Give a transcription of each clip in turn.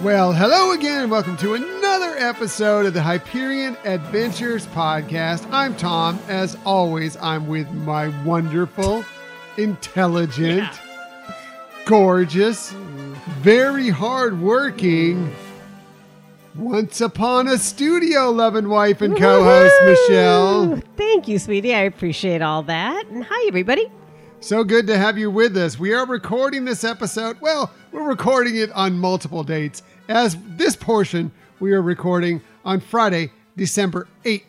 Well, hello again. Welcome to another episode of the Hyperion Adventures Podcast. I'm Tom. As always, I'm with my wonderful, intelligent, gorgeous, very hardworking, Once Upon a Studio loving wife and co-host, Michelle. Thank you, sweetie. I appreciate all that. And hi, everybody. So good to have you with us. We are recording this episode. Well, we're recording it on multiple dates. As this portion, we are recording on Friday, December 8th,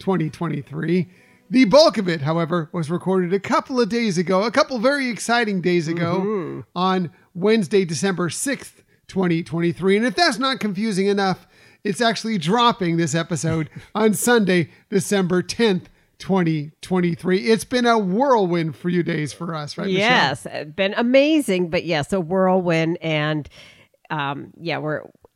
2023. The bulk of it, however, was recorded a couple very exciting days ago on Wednesday, December 6th, 2023. And if that's not confusing enough, it's actually dropping this episode on Sunday, December 10th, 2023. It's been a whirlwind few days for us, right, Michelle? Yes, been amazing, but yes, a whirlwind. And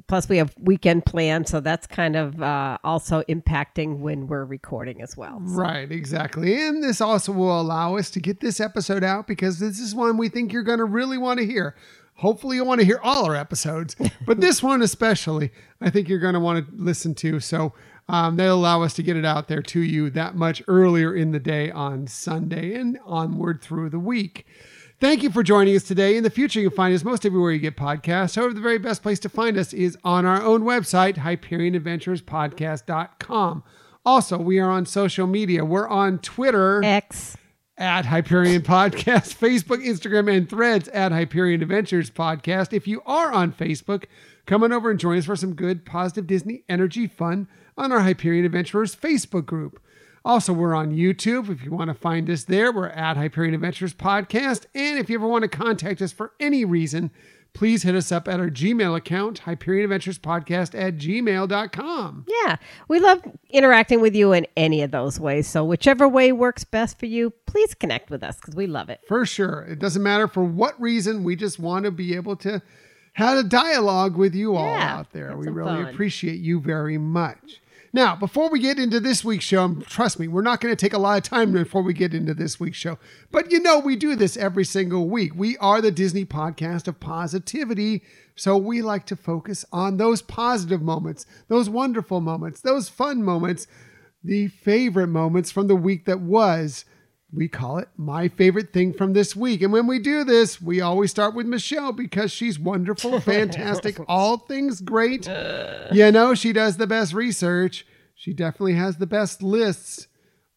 plus we have weekend plans, so that's kind of also impacting when we're recording as well. So. Right, exactly. And this also will allow us to get this episode out because this is one we think you're going to really want to hear. Hopefully you'll want to hear all our episodes, but this one especially, I think you're going to want to listen to. So they'll allow us to get it out there to you that much earlier in the day on Sunday and onward through the week. Thank you for joining us today. In the future, you can find us most everywhere you get podcasts. However, the very best place to find us is on our own website, HyperionAdventuresPodcast.com. Also, we are on social media. We're on Twitter. X. At Hyperion Podcast, Facebook, Instagram, and Threads at Hyperion Adventures Podcast. If you are on Facebook, come on over and join us for some good, positive Disney energy fun on our Hyperion Adventurers Facebook group. Also, we're on YouTube. If you want to find us there, we're at Hyperion Adventures Podcast. And if you ever want to contact us for any reason, please hit us up at our Gmail account, HyperionAdventuresPodcast@gmail.com. Yeah, we love interacting with you in any of those ways. So whichever way works best for you, please connect with us because we love it. For sure. It doesn't matter for what reason. We just want to be able to have a dialogue with you all out there. We really appreciate you very much. Now, before we get into this week's show, and trust me, we're not going to take a lot of time before we get into this week's show. But you know, we do this every single week. We are the Disney podcast of positivity. So we like to focus on those positive moments, those wonderful moments, those fun moments, the favorite moments from the week that was. We call it My Favorite Thing from This Week. And when we do this, we always start with Michelle because she's wonderful, fantastic, all things great. You know, she does the best research. She definitely has the best lists.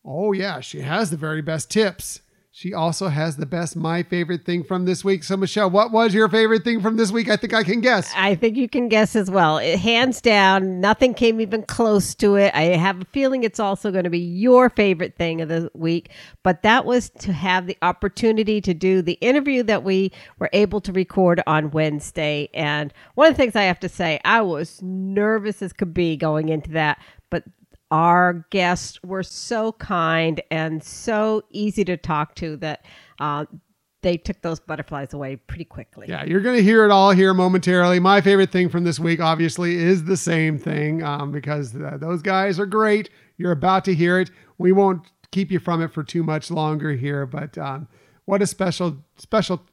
Oh, yeah, she has the very best tips. She also has the best My Favorite Thing from This Week. So, Michelle, what was your favorite thing from this week? I think I can guess. I think you can guess as well. It, hands down, nothing came even close to it. I have a feeling it's also going to be your favorite thing of the week. But that was to have the opportunity to do the interview that we were able to record on Wednesday. And one of the things I have to say, I was nervous as could be going into that. But our guests were so kind and so easy to talk to that they took those butterflies away pretty quickly. Yeah, you're going to hear it all here momentarily. My favorite thing from this week, obviously, is the same thing because those guys are great. You're about to hear it. We won't keep you from it for too much longer here, but what a special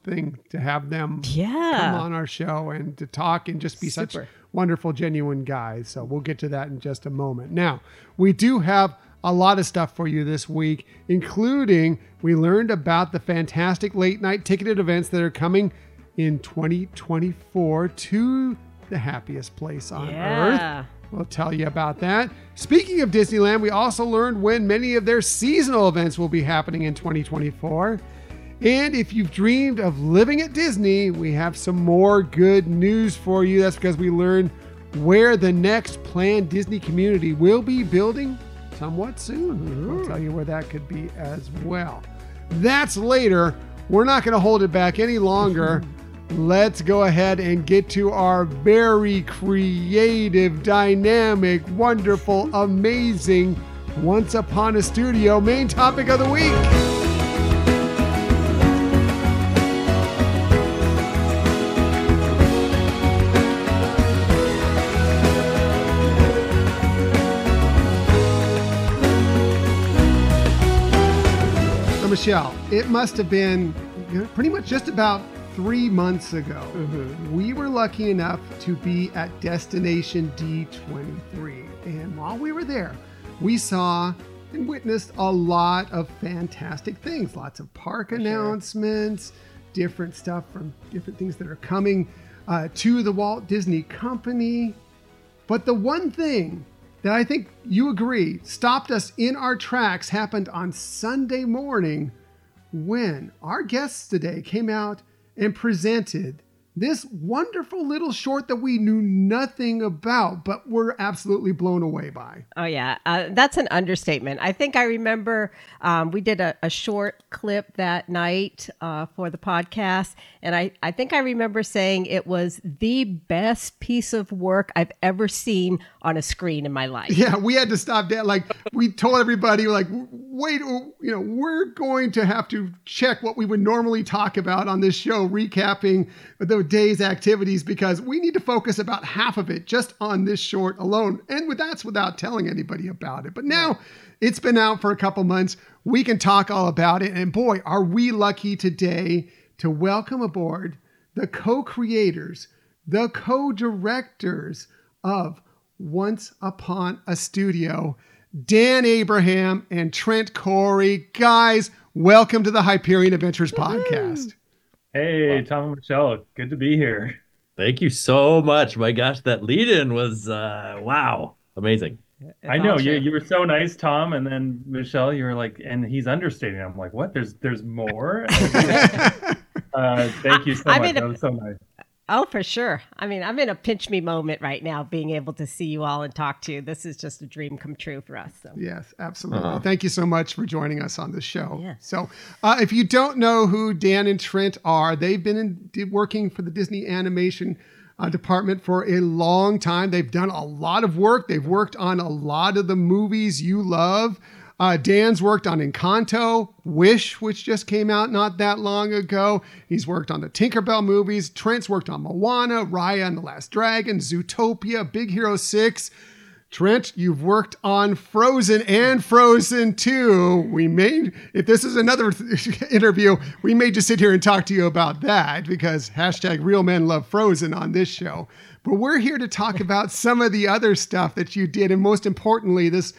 thing to have them come on our show and to talk and just be such wonderful, genuine guys. So we'll get to that in just a moment. Now, we do have a lot of stuff for you this week, including we learned about the fantastic late night ticketed events that are coming in 2024 to the happiest place on earth. We'll tell you about that. Speaking of Disneyland, we also learned when many of their seasonal events will be happening in 2024. And if you've dreamed of living at Disney, we have some more good news for you. That's because we learned where the next planned Disney community will be building somewhat soon. We'll tell you where that could be as well. That's later. We're not going to hold it back any longer. Let's go ahead and get to our very creative, dynamic, wonderful, amazing Once Upon a Studio main topic of the week. Michelle, it must have been pretty much just about 3 months ago. Mm-hmm. We were lucky enough to be at Destination D23. And while we were there, we saw and witnessed a lot of fantastic things. Lots of park announcements, different stuff from different things that are coming to the Walt Disney Company. But the one thing that I think you agree stopped us in our tracks happened on Sunday morning when our guests today came out and presented this wonderful little short that we knew nothing about, but were absolutely blown away by. Oh, yeah. That's an understatement. I think I remember we did a short clip that night for the podcast. And I think I remember saying it was the best piece of work I've ever seen on a screen in my life. Yeah, we had to stop that. Like, we told everybody, like, wait, we're going to have to check what we would normally talk about on this show, recapping the day's activities, because we need to focus about half of it just on this short alone. And that's without telling anybody about it. But now it's been out for a couple months. We can talk all about it. And boy, are we lucky today to welcome aboard the co-creators, the co-directors of Once Upon a Studio, Dan Abraham and Trent Correy. Guys, welcome to the Hyperion Adventures Podcast. Hey, Tom and Michelle, good to be here. Thank you so much. My gosh, that lead-in was, wow, amazing. I know, you were so nice, Tom, and then Michelle, you were like, and he's understating. I'm like, what? There's more? Thank you so much. That was so nice. Oh, for sure. I mean, I'm in a pinch me moment right now, being able to see you all and talk to you. This is just a dream come true for us. So. Yes, absolutely. Uh-huh. Thank you so much for joining us on the show. Yeah. So if you don't know who Dan and Trent are, they've been working for the Disney Animation department for a long time. They've done a lot of work. They've worked on a lot of the movies you love. Dan's worked on Encanto, Wish, which just came out not that long ago. He's worked on the Tinkerbell movies. Trent's worked on Moana, Raya and the Last Dragon, Zootopia, Big Hero 6. Trent, you've worked on Frozen and Frozen 2. If this is another interview, we may just sit here and talk to you about that, because #RealMenLoveFrozen on this show. But we're here to talk about some of the other stuff that you did, and most importantly, this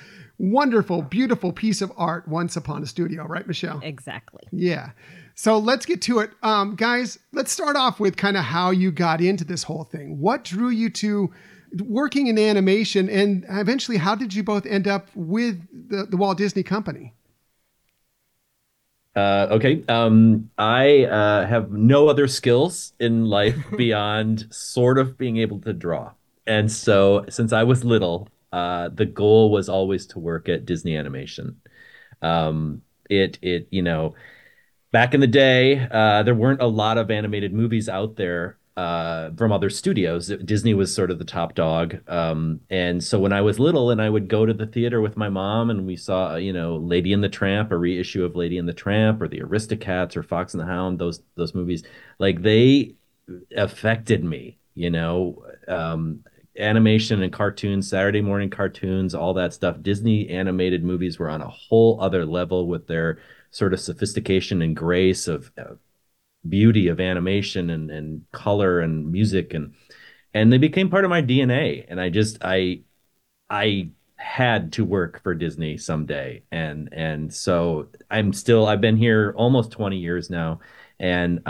wonderful, beautiful piece of art, Once Upon a Studio, right, Michelle? Exactly. Yeah. So let's get to it. Guys, let's start off with kind of how you got into this whole thing. What drew you to working in animation, and eventually how did you both end up with the Walt Disney Company? I have no other skills in life beyond sort of being able to draw. And so since I was little, the goal was always to work at Disney Animation. Back in the day, there weren't a lot of animated movies out there from other studios. Disney was sort of the top dog. And so when I was little and I would go to the theater with my mom and we saw, Lady and the Tramp, a reissue of Lady and the Tramp, or the Aristocats or Fox and the Hound, those movies, like, they affected me, animation and cartoons, Saturday morning cartoons, all that stuff. Disney animated movies were on a whole other level with their sort of sophistication and grace of beauty of animation and color and music. And they became part of my DNA. And I had to work for Disney someday. And so I've been here almost 20 years now, and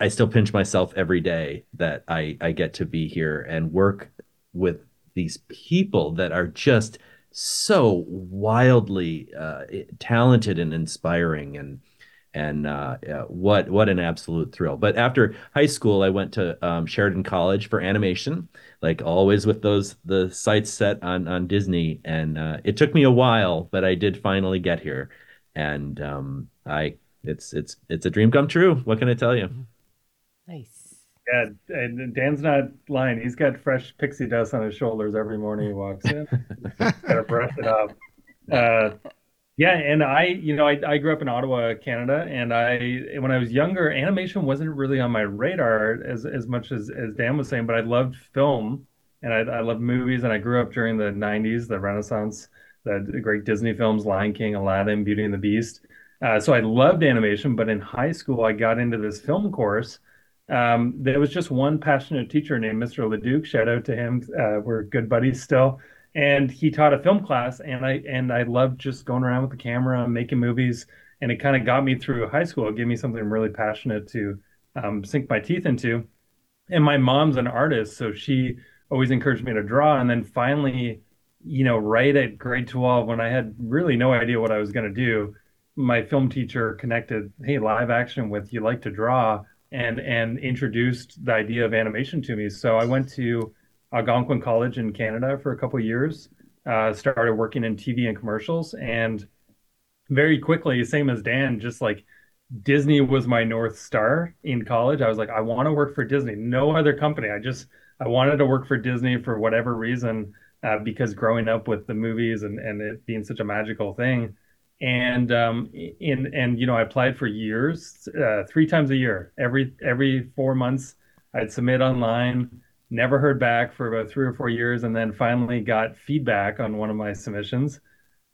I still pinch myself every day that I get to be here and work with these people that are just so wildly talented and inspiring, and what an absolute thrill. But after high school, I went to Sheridan College for animation, like always with the sights set on Disney. And it took me a while, but I did finally get here, and it's a dream come true. What can I tell you? Nice. Yeah, and Dan's not lying. He's got fresh pixie dust on his shoulders every morning he walks in. Gotta brush it up. And I grew up in Ottawa, Canada, and when I was younger, animation wasn't really on my radar as much as Dan was saying, but I loved film, and I loved movies, and I grew up during the 90s, the Renaissance, the great Disney films, Lion King, Aladdin, Beauty and the Beast. So I loved animation, but in high school, I got into this film course. There was just one passionate teacher named Mr. LeDuc. Shout out to him. We're good buddies still. And he taught a film class, and I loved just going around with the camera and making movies. And it kind of got me through high school. It gave me something really passionate to sink my teeth into. And my mom's an artist, so she always encouraged me to draw. And then finally, you know, right at grade 12, when I had really no idea what I was going to do, my film teacher connected, hey, live action with you like to draw, and introduced the idea of animation to me. So I went to Algonquin College in Canada for a couple of years, started working in TV and commercials, and very quickly, same as Dan, just like Disney was my North Star in college. I was like, I want to work for Disney, no other company. I wanted to work for Disney for whatever reason, because growing up with the movies and it being such a magical thing. And you know, I applied for years, 3 times a year, every 4 months I'd submit online, never heard back for about 3 or 4 years, and then finally got feedback on one of my submissions.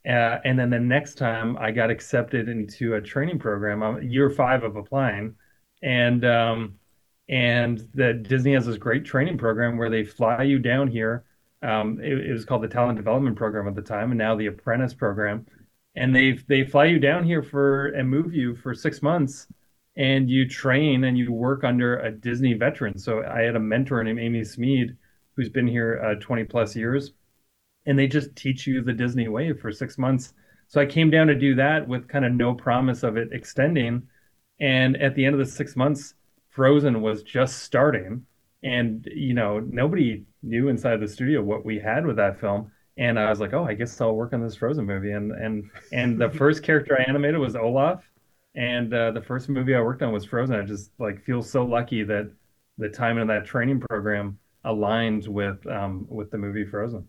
And then the next time I got accepted into a training program, I'm year 5 of applying. And the Disney has this great training program where they fly you down here. It was called the Talent Development Program at the time, and now the Apprentice Program. And they fly you down here and move you for 6 months, and you train and you work under a Disney veteran. So I had a mentor named Amy Smead, who's been here 20 plus years. And they just teach you the Disney way for 6 months. So I came down to do that with kind of no promise of it extending. And at the end of the 6 months, Frozen was just starting. And, you know, nobody knew inside the studio what we had with that film. And I was like, oh, I guess I'll work on this Frozen movie. And the first character I animated was Olaf. And the first movie I worked on was Frozen. I just like feel so lucky that the timing of that training program aligned with the movie Frozen.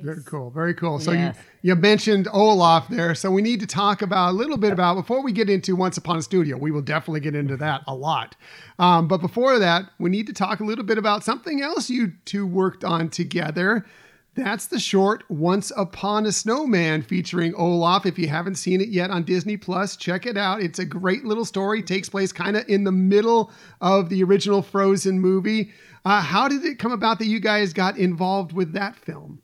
Very cool. Very cool. So yes. You mentioned Olaf there. So we need to talk about a little bit about, before we get into Once Upon a Studio, we will definitely get into that a lot. But before that, we need to talk a little bit about something else you two worked on together. That's the short Once Upon a Snowman featuring Olaf. If you haven't seen it yet on Disney Plus, check it out. It's a great little story. It takes place kind of in the middle of the original Frozen movie. How did it come about that you guys got involved with that film?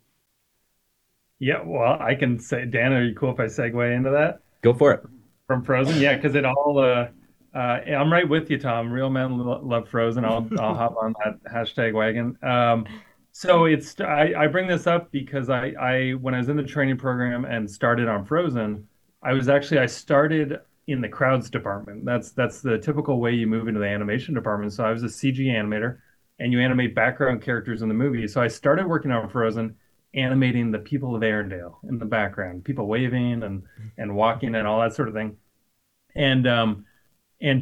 Yeah, well, I can say, Dan, are you cool if I segue into that? Go for it. From Frozen? Yeah, because it all, I'm right with you, Tom. Real men love Frozen. I'll hop on that hashtag wagon. So it's, I bring this up because I when I was in the training program and started on Frozen, I started in the crowds department. That's the typical way you move into the animation department. So I was a CG animator, and you animate background characters in the movie. So I started working on Frozen, animating the people of Arendelle in the background, people waving and walking and all that sort of thing. And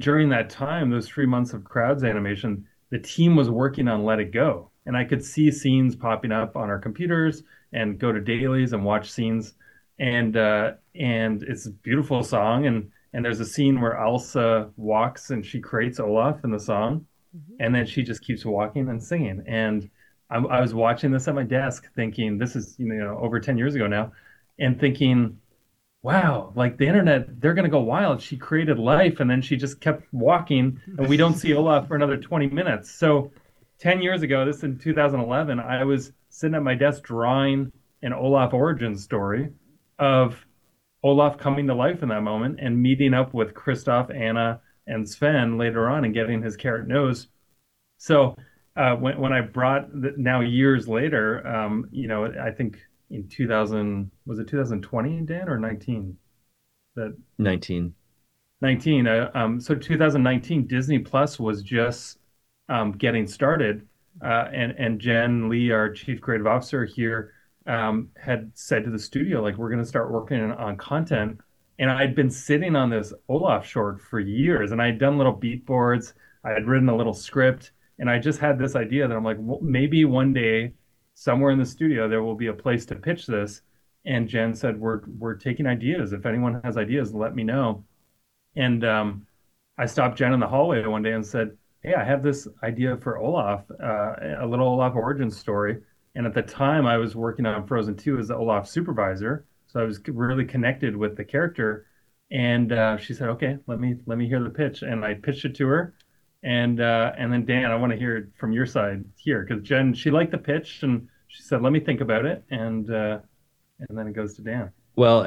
during that time, those 3 months of crowds animation, the team was working on Let It Go. And I could see scenes popping up on our computers and go to dailies and watch scenes. And it's a beautiful song. And there's a scene where Elsa walks and she creates Olaf in the song. Mm-hmm. And then she just keeps walking and singing. And I was watching this at my desk thinking, this is, you know, over 10 years ago now, and thinking, wow, like the internet, they're going to go wild. She created life, and then she just kept walking, and we don't see Olaf for another 20 minutes. So 10 years ago, this in 2011, I was sitting at my desk drawing an Olaf origin story of Olaf coming to life in that moment and meeting up with Kristoff, Anna, and Sven later on and getting his carrot nose. So when I brought now years later, you know, I think in 2020, Dan, or 19? 19. So 2019, Disney Plus was just getting started, and Jen Lee, our chief creative officer here, had said to the studio, like, we're going to start working on content. And I'd been sitting on this Olaf short for years, and I'd done little beat boards, I had written a little script. And I just had this idea that I'm like, well, maybe one day somewhere in the studio, there will be a place to pitch this. And Jen said, we're taking ideas. If anyone has ideas, let me know. And I stopped Jen in the hallway one day and said, hey, I have this idea for Olaf, a little Olaf origin story. And at the time I was working on Frozen 2 as the Olaf supervisor. So I was really connected with the character. And she said, okay, let me hear the pitch. And I pitched it to her. And then, Dan, I want to hear it from your side here, because Jen, she liked the pitch and she said, let me think about it. And then it goes to Dan. Well,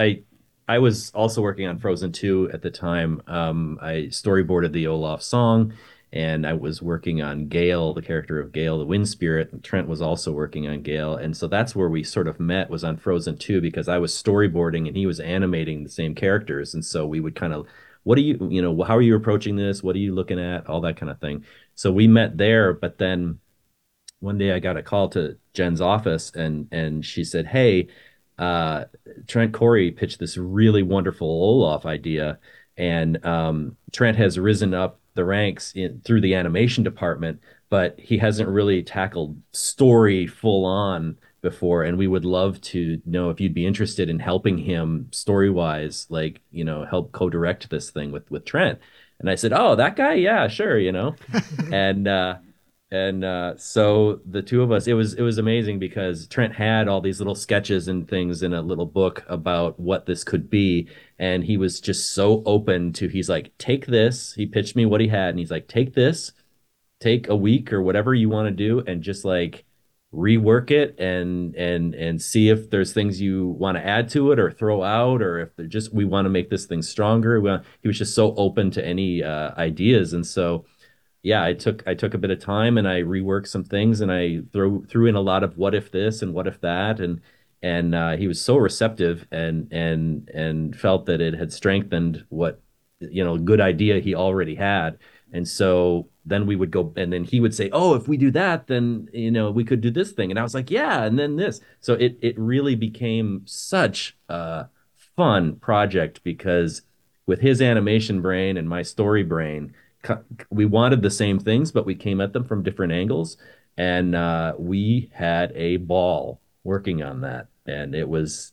I was also working on Frozen 2 at the time. I storyboarded the Olaf song, and I was working on Gale, the character of Gale, the wind spirit. And Trent was also working on Gale. And so that's where we sort of met, was on Frozen 2, because I was storyboarding and he was animating the same characters. And so we would kind of, how are you approaching this? What are you looking at? All that kind of thing. So we met there, but then one day I got a call to Jen's office and she said, hey, Trent Correy pitched this really wonderful Olaf idea, and Trent has risen up the ranks through the animation department, but he hasn't really tackled story full on before, and we would love to know if you'd be interested in helping him story-wise, help co-direct this thing with Trent. And I said, oh, that guy, yeah, sure, And so the two of us, it was amazing, because Trent had all these little sketches and things in a little book about what this could be. And he was just so open to, he's like, take this. He pitched me what he had and he's like, take this, take a week or whatever you want to do, and just like rework it and see if there's things you want to add to it or throw out, or if they're just, we want to make this thing stronger. He was just so open to any ideas. And so yeah, I took a bit of time and I reworked some things, and I threw in a lot of what if this and what if that, and he was so receptive and felt that it had strengthened what good idea he already had. And so then we would go, and then he would say, oh, if we do that, then we could do this thing. And I was like, yeah, and then this. So it really became such a fun project, because with his animation brain and my story brain, we wanted the same things, but we came at them from different angles, and we had a ball working on that, and it was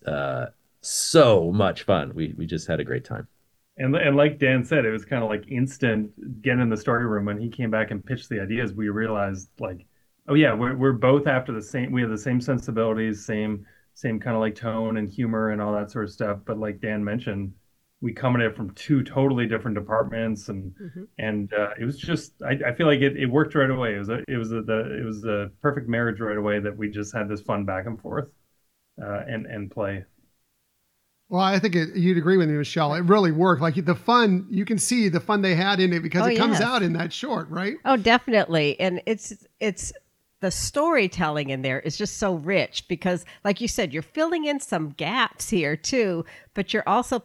so much fun. We just had a great time. And like Dan said, it was kind of like instant getting in the story room. When he came back and pitched the ideas, we realized oh yeah, we're both after the same. We have the same sensibilities, same kind of tone and humor and all that sort of stuff. But like Dan mentioned, we come at it from two totally different departments, and mm-hmm. and it was just, I feel like it worked right away. It was a perfect marriage right away, that we just had this fun back and forth and play. Well, I think you'd agree with me, Michelle. It really worked. The fun, you can see the fun they had in it, because it comes out in that short, right? Oh, definitely, and it's. The storytelling in there is just so rich, because like you said, you're filling in some gaps here too, but you're also,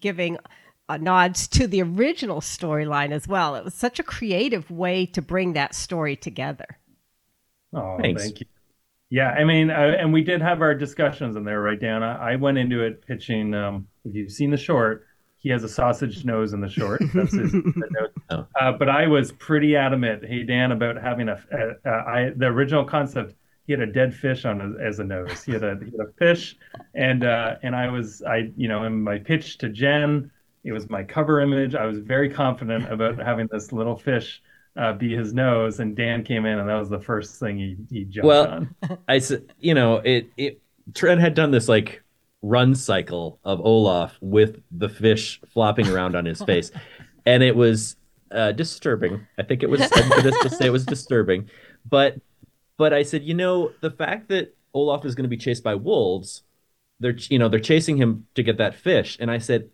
giving nods to the original storyline as well. It was such a creative way to bring that story together. Oh, thanks. Thank you. Yeah. I mean, and we did have our discussions in there, right, Dan? I went into it pitching, if you've seen the short, he has a sausage nose in the short. That's his nose. Oh. But I was pretty adamant, hey, Dan, about having the original concept. He had a dead fish as a nose. He had a fish, and I was in my pitch to Jen, it was my cover image. I was very confident about having this little fish be his nose, and Dan came in, and that was the first thing he jumped on. Well, Trent had done this run cycle of Olaf with the fish flopping around on his face, and it was disturbing. I think it was disturbing, but I said, the fact that Olaf is going to be chased by wolves, they're chasing him to get that fish, and I said,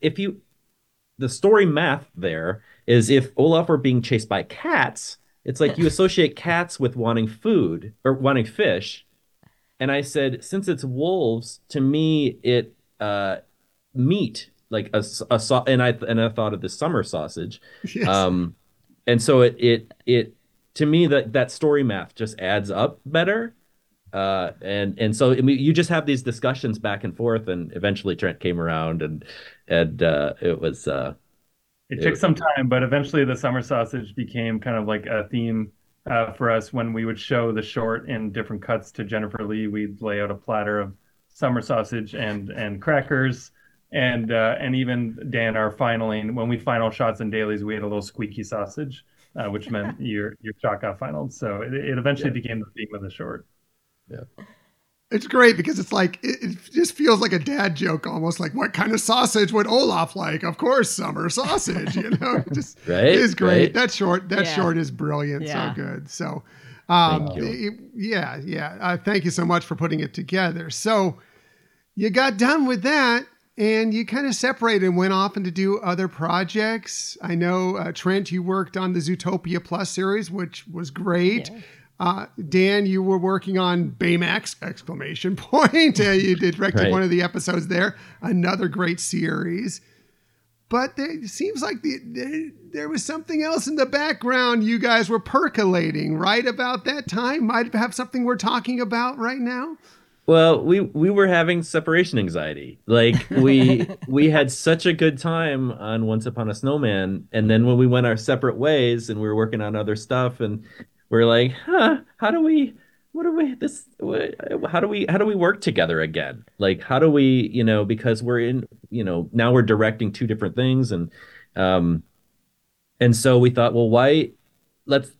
the story math there is, if Olaf were being chased by cats, it's like you associate cats with wanting food or wanting fish. And I said, since it's wolves, to me, it meat, and I thought of the summer sausage. Yes. And so it to me, that story math just adds up better. And so you just have these discussions back and forth, and eventually Trent came around, and it was. It took some time, but eventually the summer sausage became kind of like a theme. For us, when we would show the short in different cuts to Jennifer Lee, we'd lay out a platter of summer sausage and crackers, and even Dan, when we final shots and dailies, we had a little squeaky sausage, which meant your shot got finaled. So it eventually became the theme of the short. Yeah. It's great because it's like, it just feels like a dad joke almost, like what kind of sausage would Olaf like? Of course, summer sausage, you know, just right? It is great. Right? That short is brilliant. Yeah. So good. So, yeah. Thank you so much for putting it together. So you got done with that and you kind of separated and went off and to do other projects. I know, Trent, you worked on the Zootopia Plus series, which was great. Yeah. Dan, you were working on Baymax, ! You directed right. one of the episodes there. Another great series. But it seems like there was something else in the background you guys were percolating right about that time. Might have something we're talking about right now. Well, we were having separation anxiety. Like we had such a good time on Once Upon a Snowman. And then when we went our separate ways and we were working on other stuff and we're like, how do we work together again? Like, how do we, you know, because we're in, you know, now we're directing two different things. And so we thought, well, why let's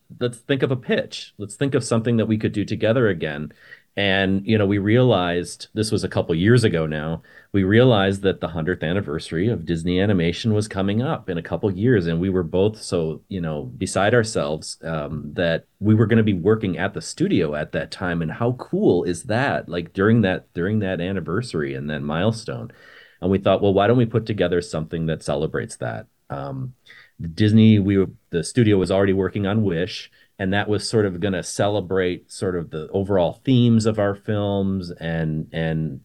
think of a pitch. Let's think of something that we could do together again. And, you know, we realized this was a couple years ago now. We realized that the 100th anniversary of Disney animation was coming up in a couple years. And we were both so, you know, beside ourselves that we were going to be working at the studio at that time. And how cool is that? Like during that anniversary and that milestone. And we thought, well, why don't we put together something that celebrates that? The studio was already working on Wish. And that was sort of going to celebrate sort of the overall themes of our films and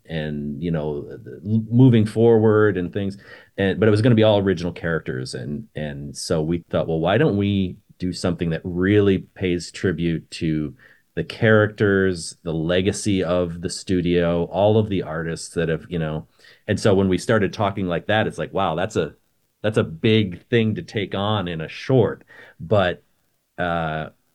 you know, moving forward and things. But it was going to be all original characters. And so we thought, well, why don't we do something that really pays tribute to the characters, the legacy of the studio, all of the artists that have, you know. And so when we started talking like that, it's like, wow, that's a big thing to take on in a short. But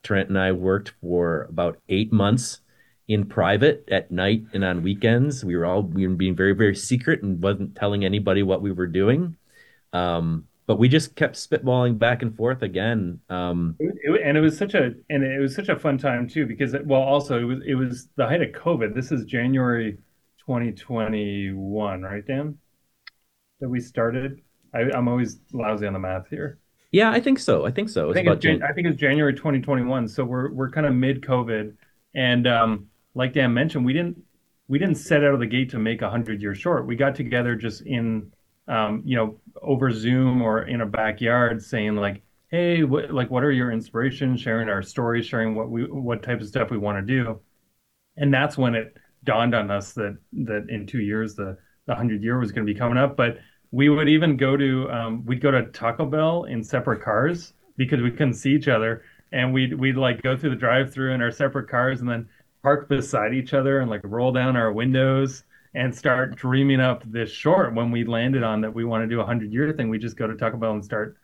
Trent and I worked for about 8 months in private at night and on weekends. We were being very, very secret and wasn't telling anybody what we were doing. But we just kept spitballing back and forth again. It was such a fun time too, because it was the height of COVID. This is January 2021, right, Dan? That we started. I'm always lousy on the math here. Yeah, I think so. I think it's January 2021. So we're kind of mid COVID, and like Dan mentioned, we didn't set out of the gate to make a 100-year short. We got together just in you know, over Zoom or in a backyard, saying like, hey, what are your inspirations? Sharing our stories, sharing what type of stuff we want to do, and that's when it dawned on us that in 2 years the 100-year was going to be coming up, but. We would even go to Taco Bell in separate cars because we couldn't see each other, and we'd like go through the drive-through in our separate cars and then park beside each other and like roll down our windows and start dreaming up this short. When we landed on that we want to do a 100-year thing, we just go to Taco Bell and start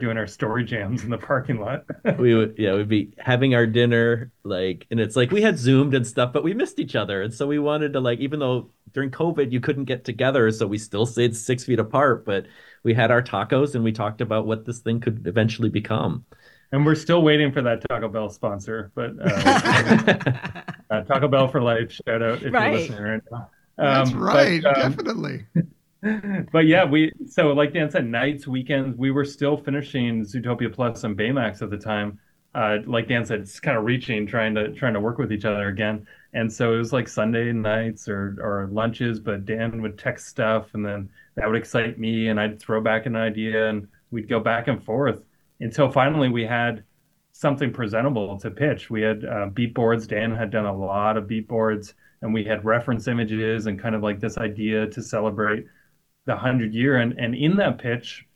doing our story jams in the parking lot. We'd be having our dinner, like, and it's like we had Zoomed and stuff, but we missed each other. And so we wanted to, like, even though during COVID you couldn't get together, so we still stayed 6 feet apart, but we had our tacos and we talked about what this thing could eventually become. And we're still waiting for that Taco Bell sponsor, but Taco Bell for life, shout out if you're listening right now. That's right, but, definitely. But yeah, so like Dan said, nights, weekends, we were still finishing Zootopia Plus and Baymax at the time. Like Dan said, it's kind of reaching, trying to work with each other again. And so it was like Sunday nights or lunches, but Dan would text stuff and then that would excite me and I'd throw back an idea and we'd go back and forth until finally we had something presentable to pitch. We had beat boards. Dan had done a lot of beat boards and we had reference images and kind of like this idea to celebrate the 100-year. And in that pitch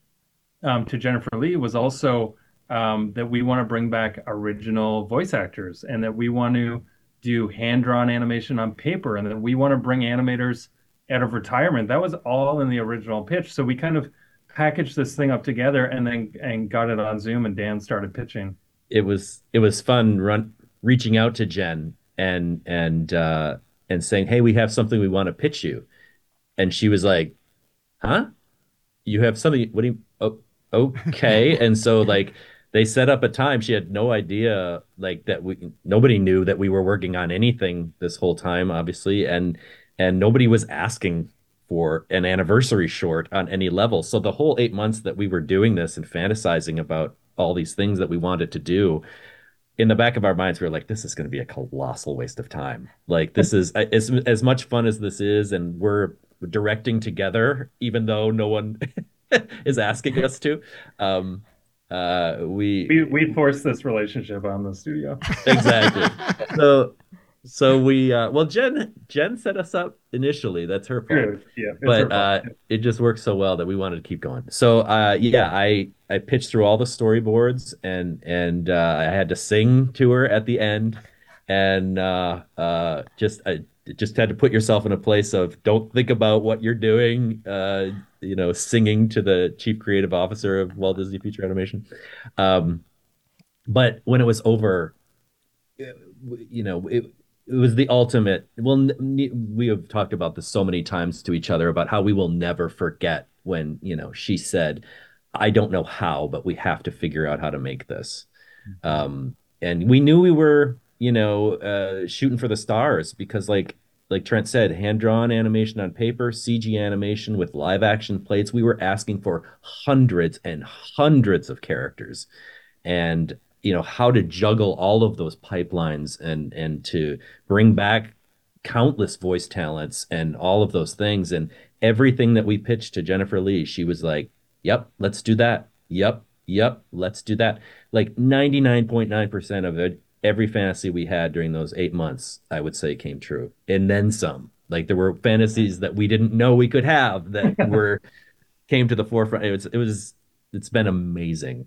to Jennifer Lee was also that we want to bring back original voice actors and that we want to do hand-drawn animation on paper and that we want to bring animators out of retirement. That was all in the original pitch. So we kind of packaged this thing up together and got it on Zoom and Dan started pitching. It was fun reaching out to Jen and saying, hey, we have something we want to pitch you. And she was like, huh? You have something? What do you? Oh, okay. And so like they set up a time. She had no idea, like, that nobody knew that we were working on anything this whole time, obviously, and nobody was asking for an anniversary short on any level. So the whole 8 months that we were doing this and fantasizing about all these things that we wanted to do, in the back of our minds, we were like, this is going to be a colossal waste of time. Like, this is as much fun as this is, and we're directing together, even though no one is asking us to. We forced this relationship on the studio. Exactly. So we, well, Jen set us up initially. That's her fault. Yeah, but it just worked so well that we wanted to keep going. So I pitched through all the storyboards, and I had to sing to her at the end, and just had to put yourself in a place of don't think about what you're doing. Singing to the chief creative officer of Walt Disney Feature Animation. But when it was over, it was the ultimate. Well, we have talked about this so many times to each other about how we will never forget when, she said, I don't know how, but we have to figure out how to make this. And we knew we were, shooting for the stars, because like Trent said, hand-drawn animation on paper, CG animation with live action plates. We were asking for hundreds and hundreds of characters, and how to juggle all of those pipelines and to bring back countless voice talents and all of those things. And everything that we pitched to Jennifer Lee, she was like, yep, let's do that. Yep, let's do that. Like 99.9% of it, every fantasy we had during those 8 months, I would say came true. And then some. Like, there were fantasies that we didn't know we could have that came to the forefront. It's been amazing.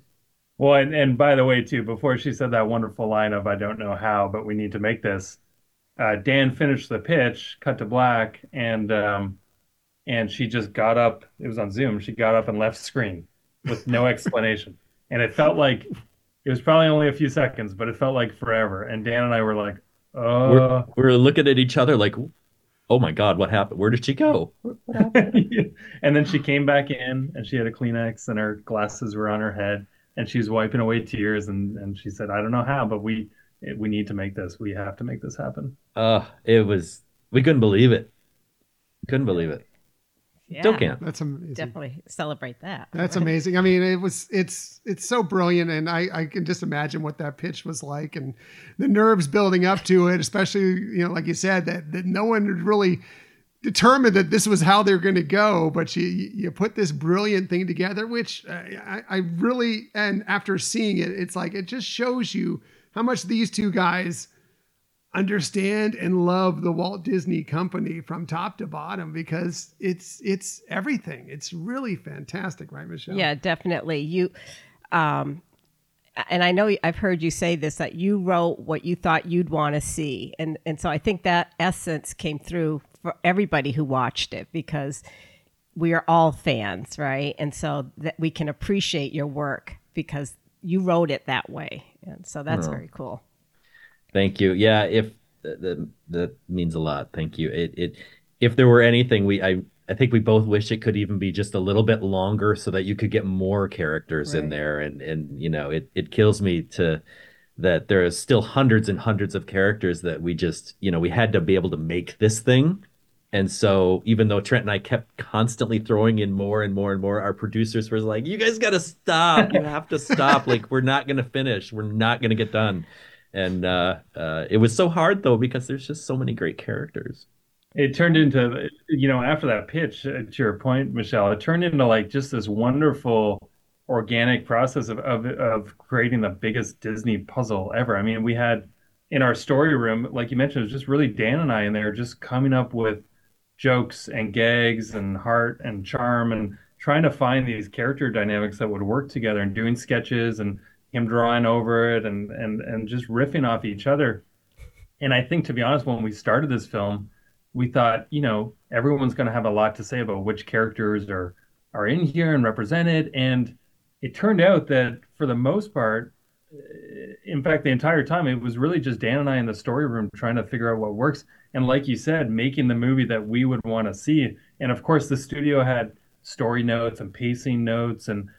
Well, and by the way, too, before she said that wonderful line of, I don't know how, but we need to make this, Dan finished the pitch, cut to black, and she just got up. It was on Zoom. She got up and left screen with no explanation. And it felt like, it was probably only a few seconds, but it felt like forever. And Dan and I were like, We're looking at each other like, oh my God, what happened? Where did she go? What happened? Yeah. And then she came back in, and she had a Kleenex, and her glasses were on her head. And she was wiping away tears, and she said, I don't know how, but we need to make this. We have to make this happen. We couldn't believe it. Yeah. Still can't. That's amazing. Definitely celebrate that. That's amazing. I mean, it's so brilliant, and I can just imagine what that pitch was like, and the nerves building up to it, especially, like you said, that no one really determined that this was how they're going to go, but you put this brilliant thing together, which I really, and after seeing it, it's like, it just shows you how much these two guys understand and love the Walt Disney Company from top to bottom, because it's everything. It's really fantastic, right, Michelle? Yeah, definitely. You, and I know I've heard you say this, that you wrote what you thought you'd want to see. And so I think that essence came through for everybody who watched it, because we are all fans, right? And so that we can appreciate your work because you wrote it that way. And so that's very cool. Thank you. Yeah, if that means a lot. Thank you. It if there were anything, I think we both wish it could even be just a little bit longer so that you could get more characters in there, and it kills me that there is still hundreds and hundreds of characters that we just, we had to be able to make this thing. And so even though Trent and I kept constantly throwing in more and more and more, our producers were like, you guys got to stop. You have to stop. Like, we're not going to finish. We're not going to get done. And it was so hard, though, because there's just so many great characters. It turned into, after that pitch, to your point, Michelle, it turned into like just this wonderful organic process of creating the biggest Disney puzzle ever. I mean, we had in our story room, like you mentioned, it was just really Dan and I in there just coming up with jokes and gags and heart and charm and trying to find these character dynamics that would work together, and doing sketches and him drawing over it and just riffing off each other. And I think, to be honest, when we started this film, we thought, everyone's going to have a lot to say about which characters are in here and represented. And it turned out that for the most part, in fact, the entire time, it was really just Dan and I in the story room trying to figure out what works. And like you said, making the movie that we would want to see. And of course, the studio had story notes and pacing notes, and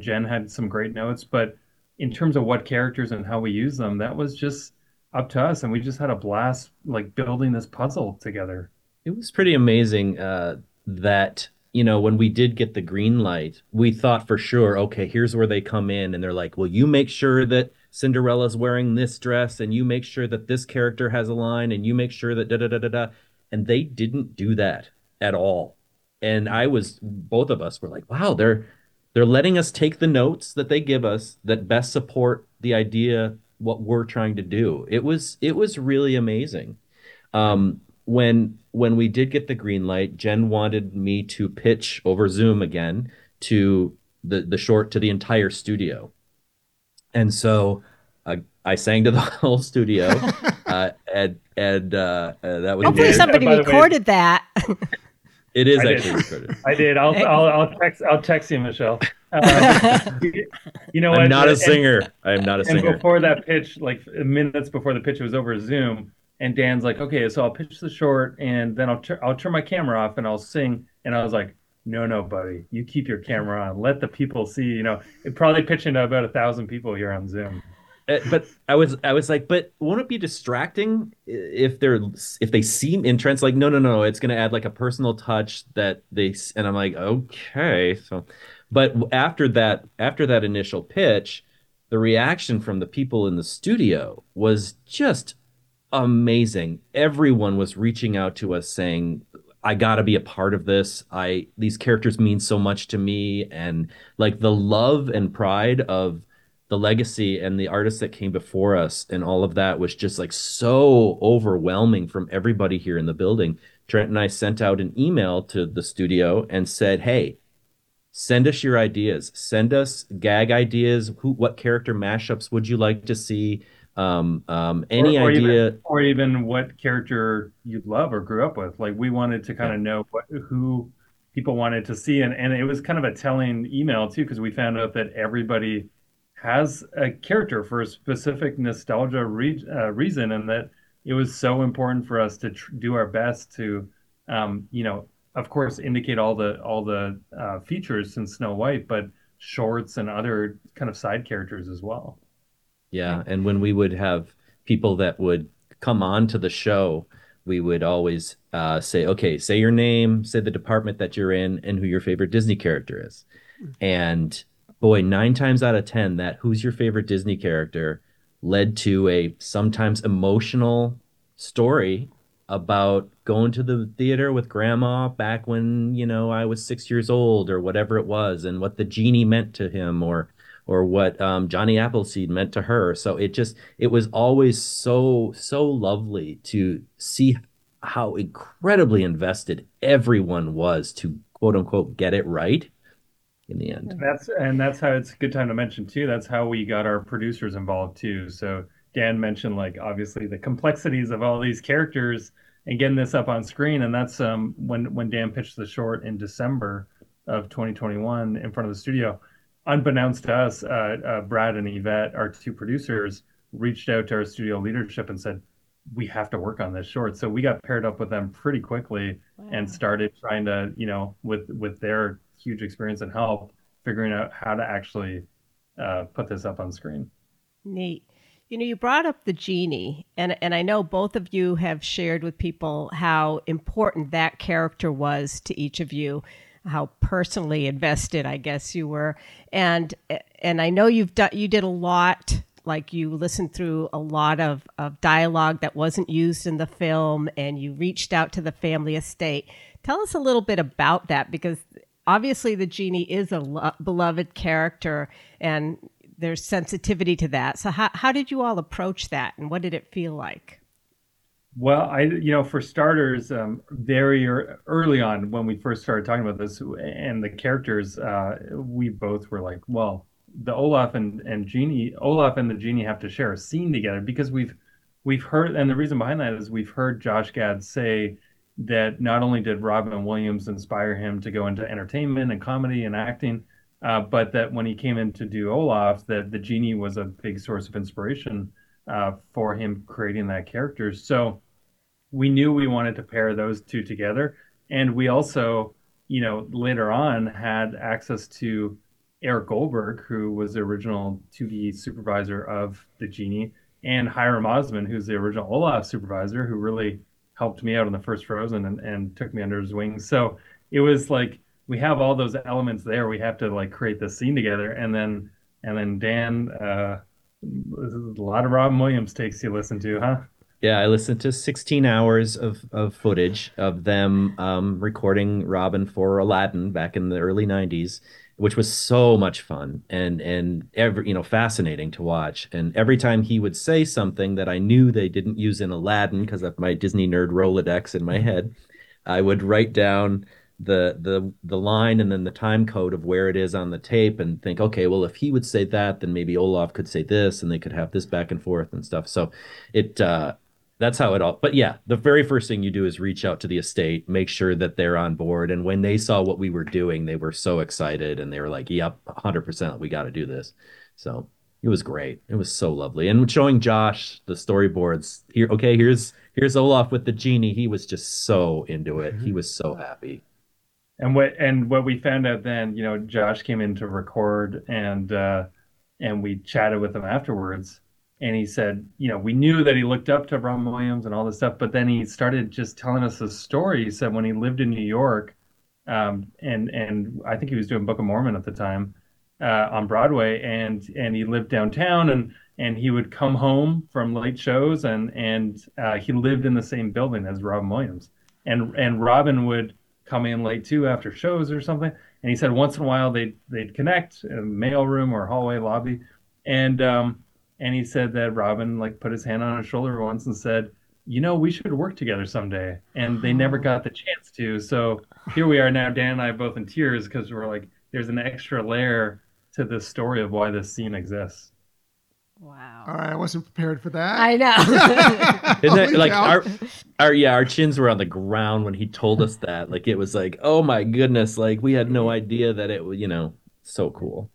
Jen had some great notes. But in terms of what characters and how we use them, that was just up to us. And we just had a blast, like, building this puzzle together. It was pretty amazing that, you know, when we did get the green light, we thought for sure, okay, here's where they come in. And they're like, well, you make sure that Cinderella's wearing this dress, and you make sure that this character has a line, and you make sure that da-da-da-da-da. And they didn't do that at all. And both of us were like, wow, they're letting us take the notes that they give us that best support the idea, what we're trying to do. It was really amazing. When we did get the green light, Jen wanted me to pitch over Zoom again to the short to the entire studio. And so I sang to the whole studio. That was hopefully somebody recorded that. It is actually recorded. I did. I'll text you, Michelle. You know what? I am not a singer. And before that pitch, like minutes before the pitch was over Zoom, and Dan's like, "Okay, so I'll pitch the short, and then I'll turn my camera off and I'll sing." And I was like, "No, buddy, you keep your camera on. Let the people see." You know, it probably pitching to about 1,000 people here on Zoom. But I was like, but won't it be distracting if they seem intense? Like, no, it's going to add like a personal touch that they. And I'm like, okay. So, but after that initial pitch, the reaction from the people in the studio was just amazing. Everyone was reaching out to us saying, I got to be a part of this. These characters mean so much to me, and like the love and pride of the legacy and the artists that came before us and all of that was just like so overwhelming from everybody here in the building. Trent and I sent out an email to the studio and said, hey, send us your ideas, send us gag ideas. What character mashups would you like to see? Any idea. Or even what character you love or grew up with. Like we wanted to kind of know who people wanted to see. And it was kind of a telling email too, because we found out that everybody has a character for a specific nostalgia reason, and that it was so important for us to do our best to, you know, of course, indicate all the features in Snow White, but shorts and other kind of side characters as well. Yeah, and when we would have people that would come on to the show, we would always say, okay, say your name, say the department that you're in, and who your favorite Disney character is. And boy, 9 times out of 10, that who's your favorite Disney character led to a sometimes emotional story about going to the theater with grandma back when, you know, I was 6 years old or whatever it was, and what the genie meant to him or what Johnny Appleseed meant to her. So it was always so lovely to see how incredibly invested everyone was to quote unquote get it right in the end. And that's how it's a good time to mention too. That's how we got our producers involved too. So Dan mentioned like obviously the complexities of all these characters and getting this up on screen. And that's when Dan pitched the short in December of 2021 in front of the studio, unbeknownst to us, Brad and Yvette, our two producers, reached out to our studio leadership and said, we have to work on this short. So we got paired up with them pretty quickly. Wow. And started trying to, you know, with their huge experience and help figuring out how to actually put this up on screen. Neat. You know, you brought up the genie, and I know both of you have shared with people how important that character was to each of you, how personally invested, I guess, you were. And I know you did a lot, like you listened through a lot of dialogue that wasn't used in the film, and you reached out to the family estate. Tell us a little bit about that, because obviously, the genie is a beloved character, and there's sensitivity to that. So how did you all approach that, and what did it feel like? Well, for starters, very early on when we first started talking about this and the characters, we both were like, well, the Olaf and the genie have to share a scene together, because we've heard, and the reason behind that is we've heard Josh Gad say that not only did Robin Williams inspire him to go into entertainment and comedy and acting, but that when he came in to do Olaf, that the genie was a big source of inspiration for him creating that character. So we knew we wanted to pair those two together. And we also, you know, later on had access to Eric Goldberg, who was the original 2D supervisor of the Genie, and Hiram Osman, who's the original Olaf supervisor, who really helped me out on the first Frozen and took me under his wing. So it was like, we have all those elements there. We have to like create this scene together. And then Dan, a lot of Robin Williams takes you listen to, huh? Yeah, I listened to 16 hours of footage of them recording Robin for Aladdin back in the early 90s, which was so much fun and every, fascinating to watch. And every time he would say something that I knew they didn't use in Aladdin because of my Disney nerd Rolodex in my head, I would write down the line and then the time code of where it is on the tape and think, okay, well, if he would say that, then maybe Olaf could say this and they could have this back and forth and stuff. So it that's how it all. But yeah, the very first thing you do is reach out to the estate, make sure that they're on board. And when they saw what we were doing, they were so excited and they were like, yep, 100%, we got to do this. So it was great. It was so lovely. And showing Josh the storyboards here. Okay, here's Olaf with the Genie. He was just so into it. He was so happy. And what we found out then, Josh came in to record and we chatted with him afterwards. And he said, we knew that he looked up to Robin Williams and all this stuff, but then he started just telling us a story. He said when he lived in New York, and I think he was doing Book of Mormon at the time on Broadway, and he lived downtown, and he would come home from late shows, and he lived in the same building as Robin Williams, and Robin would come in late too after shows or something. And he said once in a while they'd connect in a mailroom or hallway lobby, and he said that Robin like put his hand on his shoulder once and said, we should work together someday. And they never got the chance to. So here we are now, Dan and I both in tears because we're like, there's an extra layer to the story of why this scene exists. Wow. All right, I wasn't prepared for that. I know. Isn't that, like our chins were on the ground when he told us that. Like it was like, oh my goodness, like we had no idea that it was, so cool.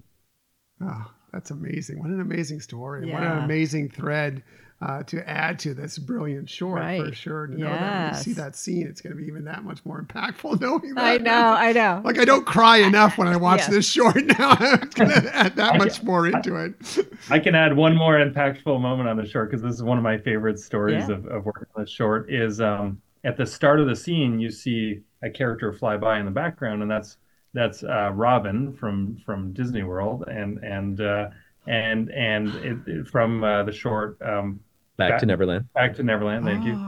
Oh, that's amazing. What an amazing story. Yeah. What an amazing thread to add to this brilliant short, right. For sure. To know that when you see that scene, it's going to be even that much more impactful knowing that. I know. Like I don't cry enough when I watch this short now. I'm going to add that much more into it. I can add one more impactful moment on the short because this is one of my favorite stories of working on the short is at the start of the scene, you see a character fly by in the background, and that's Robin from Disney World and from the short Back to Neverland. Back to Neverland, thank you.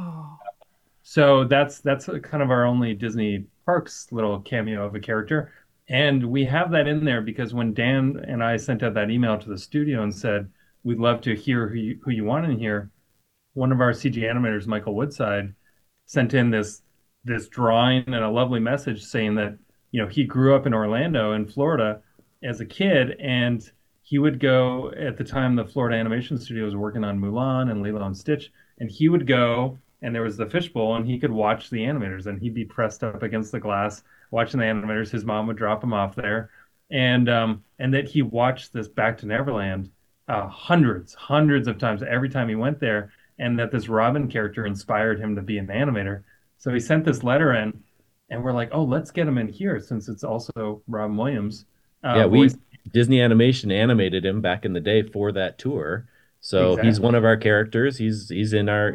So that's kind of our only Disney Parks little cameo of a character. And we have that in there because when Dan and I sent out that email to the studio and said, we'd love to hear who you want in here, one of our CG animators, Michael Woodside, sent in this drawing and a lovely message saying that, he grew up in Orlando in Florida as a kid, and he would go, at the time the Florida Animation Studio was working on Mulan and Lilo and Stitch, and he would go, and there was the fishbowl, and he could watch the animators, and he'd be pressed up against the glass watching the animators. His mom would drop him off there, and that he watched this Back to Neverland hundreds of times every time he went there, and that this Robin character inspired him to be an animator. So he sent this letter in, and we're like, oh, let's get him in here since it's also Robin Williams. Disney Animation animated him back in the day for that tour. So He's one of our characters. He's in our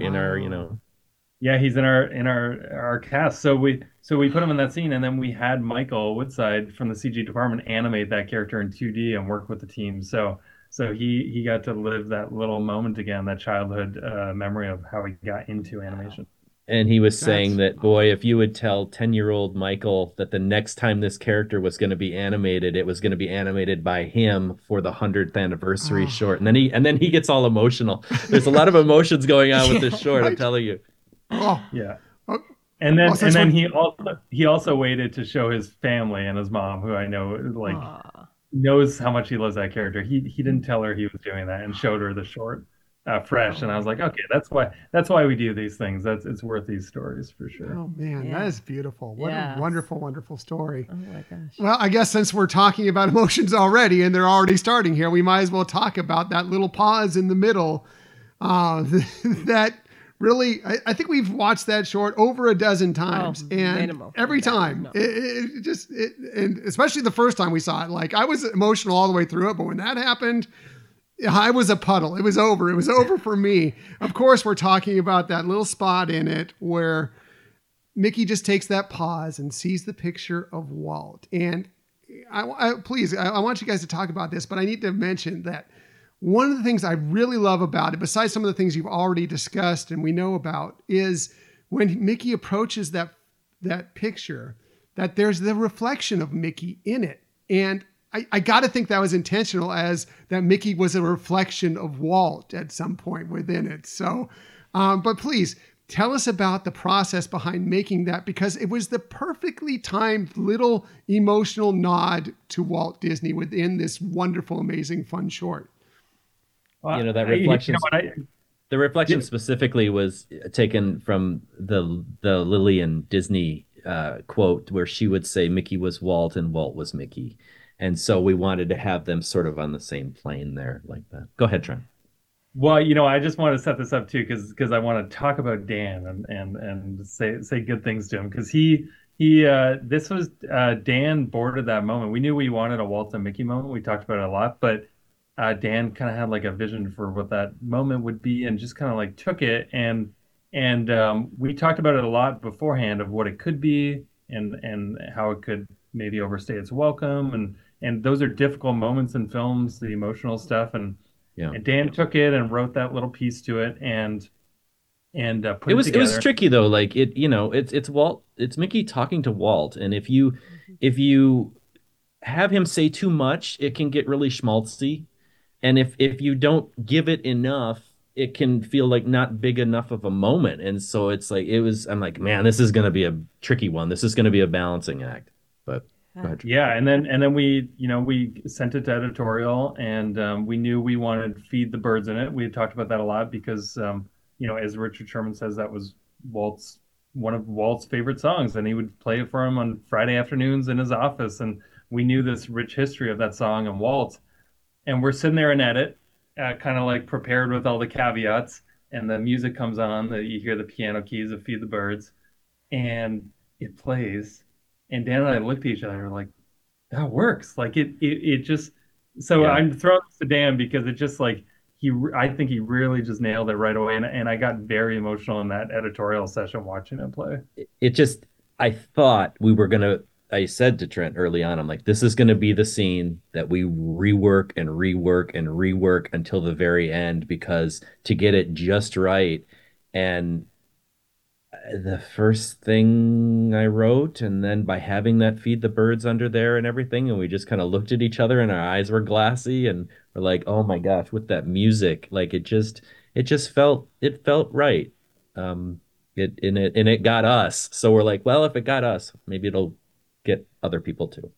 Yeah, he's in our cast. So we put him in that scene, and then we had Michael Woodside from the CG department animate that character in 2D and work with the team. So he got to live that little moment again, that childhood memory of how he got into animation. And he was saying that, boy, if you would tell 10-year-old Michael that the next time this character was going to be animated, it was going to be animated by him for the 100th anniversary short. And then he gets all emotional. There's a lot of emotions going on with this short, I'm telling you. Oh. Yeah. And then he also waited to show his family and his mom, who I know knows how much he loves that character. He didn't tell her he was doing that and showed her the short. Fresh, and I was like, okay, that's why we do these things. It's worth these stories for sure. Oh man, That is beautiful. What a wonderful story. Oh my gosh. Well, I guess since we're talking about emotions already, and they're already starting here, we might as well talk about that little pause in the middle that really, I think we've watched that short over a dozen times, and especially the first time we saw it, like I was emotional all the way through it. But when that happened, I was a puddle. It was over. It was over for me. Of course, we're talking about that little spot in it where Mickey just takes that pause and sees the picture of Walt. And I want you guys to talk about this, but I need to mention that one of the things I really love about it, besides some of the things you've already discussed and we know about, is when Mickey approaches that picture, that there's the reflection of Mickey in it. And I got to think that was intentional, as that Mickey was a reflection of Walt at some point within it. So, but please tell us about the process behind making that, because it was the perfectly timed little emotional nod to Walt Disney within this wonderful, amazing, fun short. Well, that reflection, specifically was taken from the Lillian Disney quote, where she would say Mickey was Walt and Walt was Mickey. And so we wanted to have them sort of on the same plane there like that. Go ahead, Trent. Well, I just want to set this up too, because I want to talk about Dan and say good things to him, because this was Dan boarded that moment. We knew we wanted a Walt and Mickey moment. We talked about it a lot, but Dan kind of had like a vision for what that moment would be and just kind of like took it. And we talked about it a lot beforehand of what it could be and how it could maybe overstay its welcome. And those are difficult moments in films, the emotional stuff. And Dan took it and wrote that little piece to it and put it together. It was tricky though. Like it's Walt, it's Mickey talking to Walt. And if you have him say too much, it can get really schmaltzy. And if you don't give it enough, it can feel like not big enough of a moment. And so it's like, I'm like, man, this is going to be a tricky one. This is going to be a balancing act. But yeah, and then we sent it to editorial, and we knew we wanted Feed the Birds in it. We had talked about that a lot because, as Richard Sherman says, that was one of Walt's favorite songs, and he would play it for him on Friday afternoons in his office. And we knew this rich history of that song and Walt, and we're sitting there in edit, kind of like prepared with all the caveats, and the music comes on. You hear the piano keys of Feed the Birds, and it plays. And Dan and I looked at each other and were like, that works. Like it just, so yeah. I'm throwing this to Dan because it just like, I think he really just nailed it right away. And I got very emotional in that editorial session watching him play. I thought we were going to, I said to Trent early on, I'm like, this is going to be the scene that we rework and rework and rework until the very end, because to get it just right. And the first thing I wrote, and then by having that Feed the Birds under there and everything, and we just kind of looked at each other and our eyes were glassy and we're like, oh my gosh, with that music, like it just felt right. It got us. So we're like, well, if it got us, maybe it'll get other people too.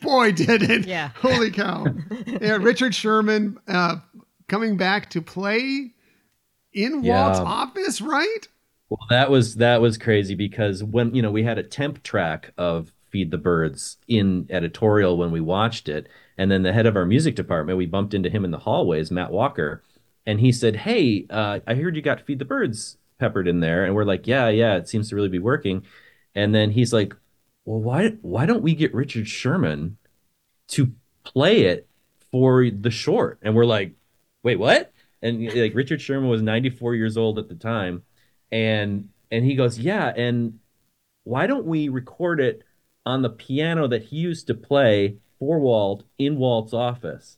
Boy, did it. Yeah. Holy cow. Yeah, Richard Sherman coming back to play in Walt's office, right? Well, that was crazy, because when we had a temp track of Feed the Birds in editorial when we watched it, and then the head of our music department, we bumped into him in the hallways, Matt Walker, and he said, "Hey, I heard you got Feed the Birds peppered in there," and we're like, "Yeah, it seems to really be working." And then he's like, "Well, why don't we get Richard Sherman to play it for the short?" And we're like, "Wait, what?" And like Richard Sherman was 94 years old at the time. And he goes, yeah, and why don't we record it on the piano that he used to play for Walt in Walt's office?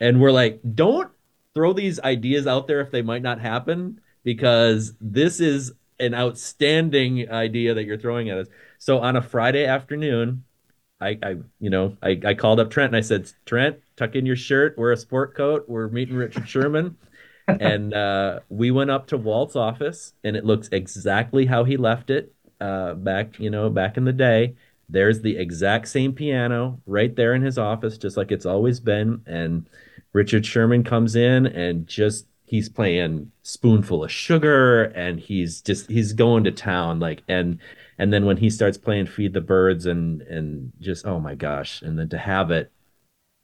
And we're like, don't throw these ideas out there if they might not happen, because this is an outstanding idea that you're throwing at us. So on a Friday afternoon, I called up Trent and I said, Trent, tuck in your shirt, wear a sport coat, we're meeting Richard Sherman. And we went up to Walt's office, and it looks exactly how he left it back in the day. There's the exact same piano right there in his office, just like it's always been. And Richard Sherman comes in and he's playing Spoonful of Sugar, and he's going to town. Like, and then when he starts playing Feed the Birds and just, oh my gosh. And then to have it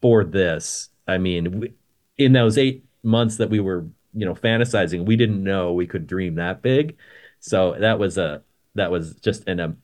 for this, I mean, in those 8 months that we were fantasizing. We didn't know we could dream that big. So that was just one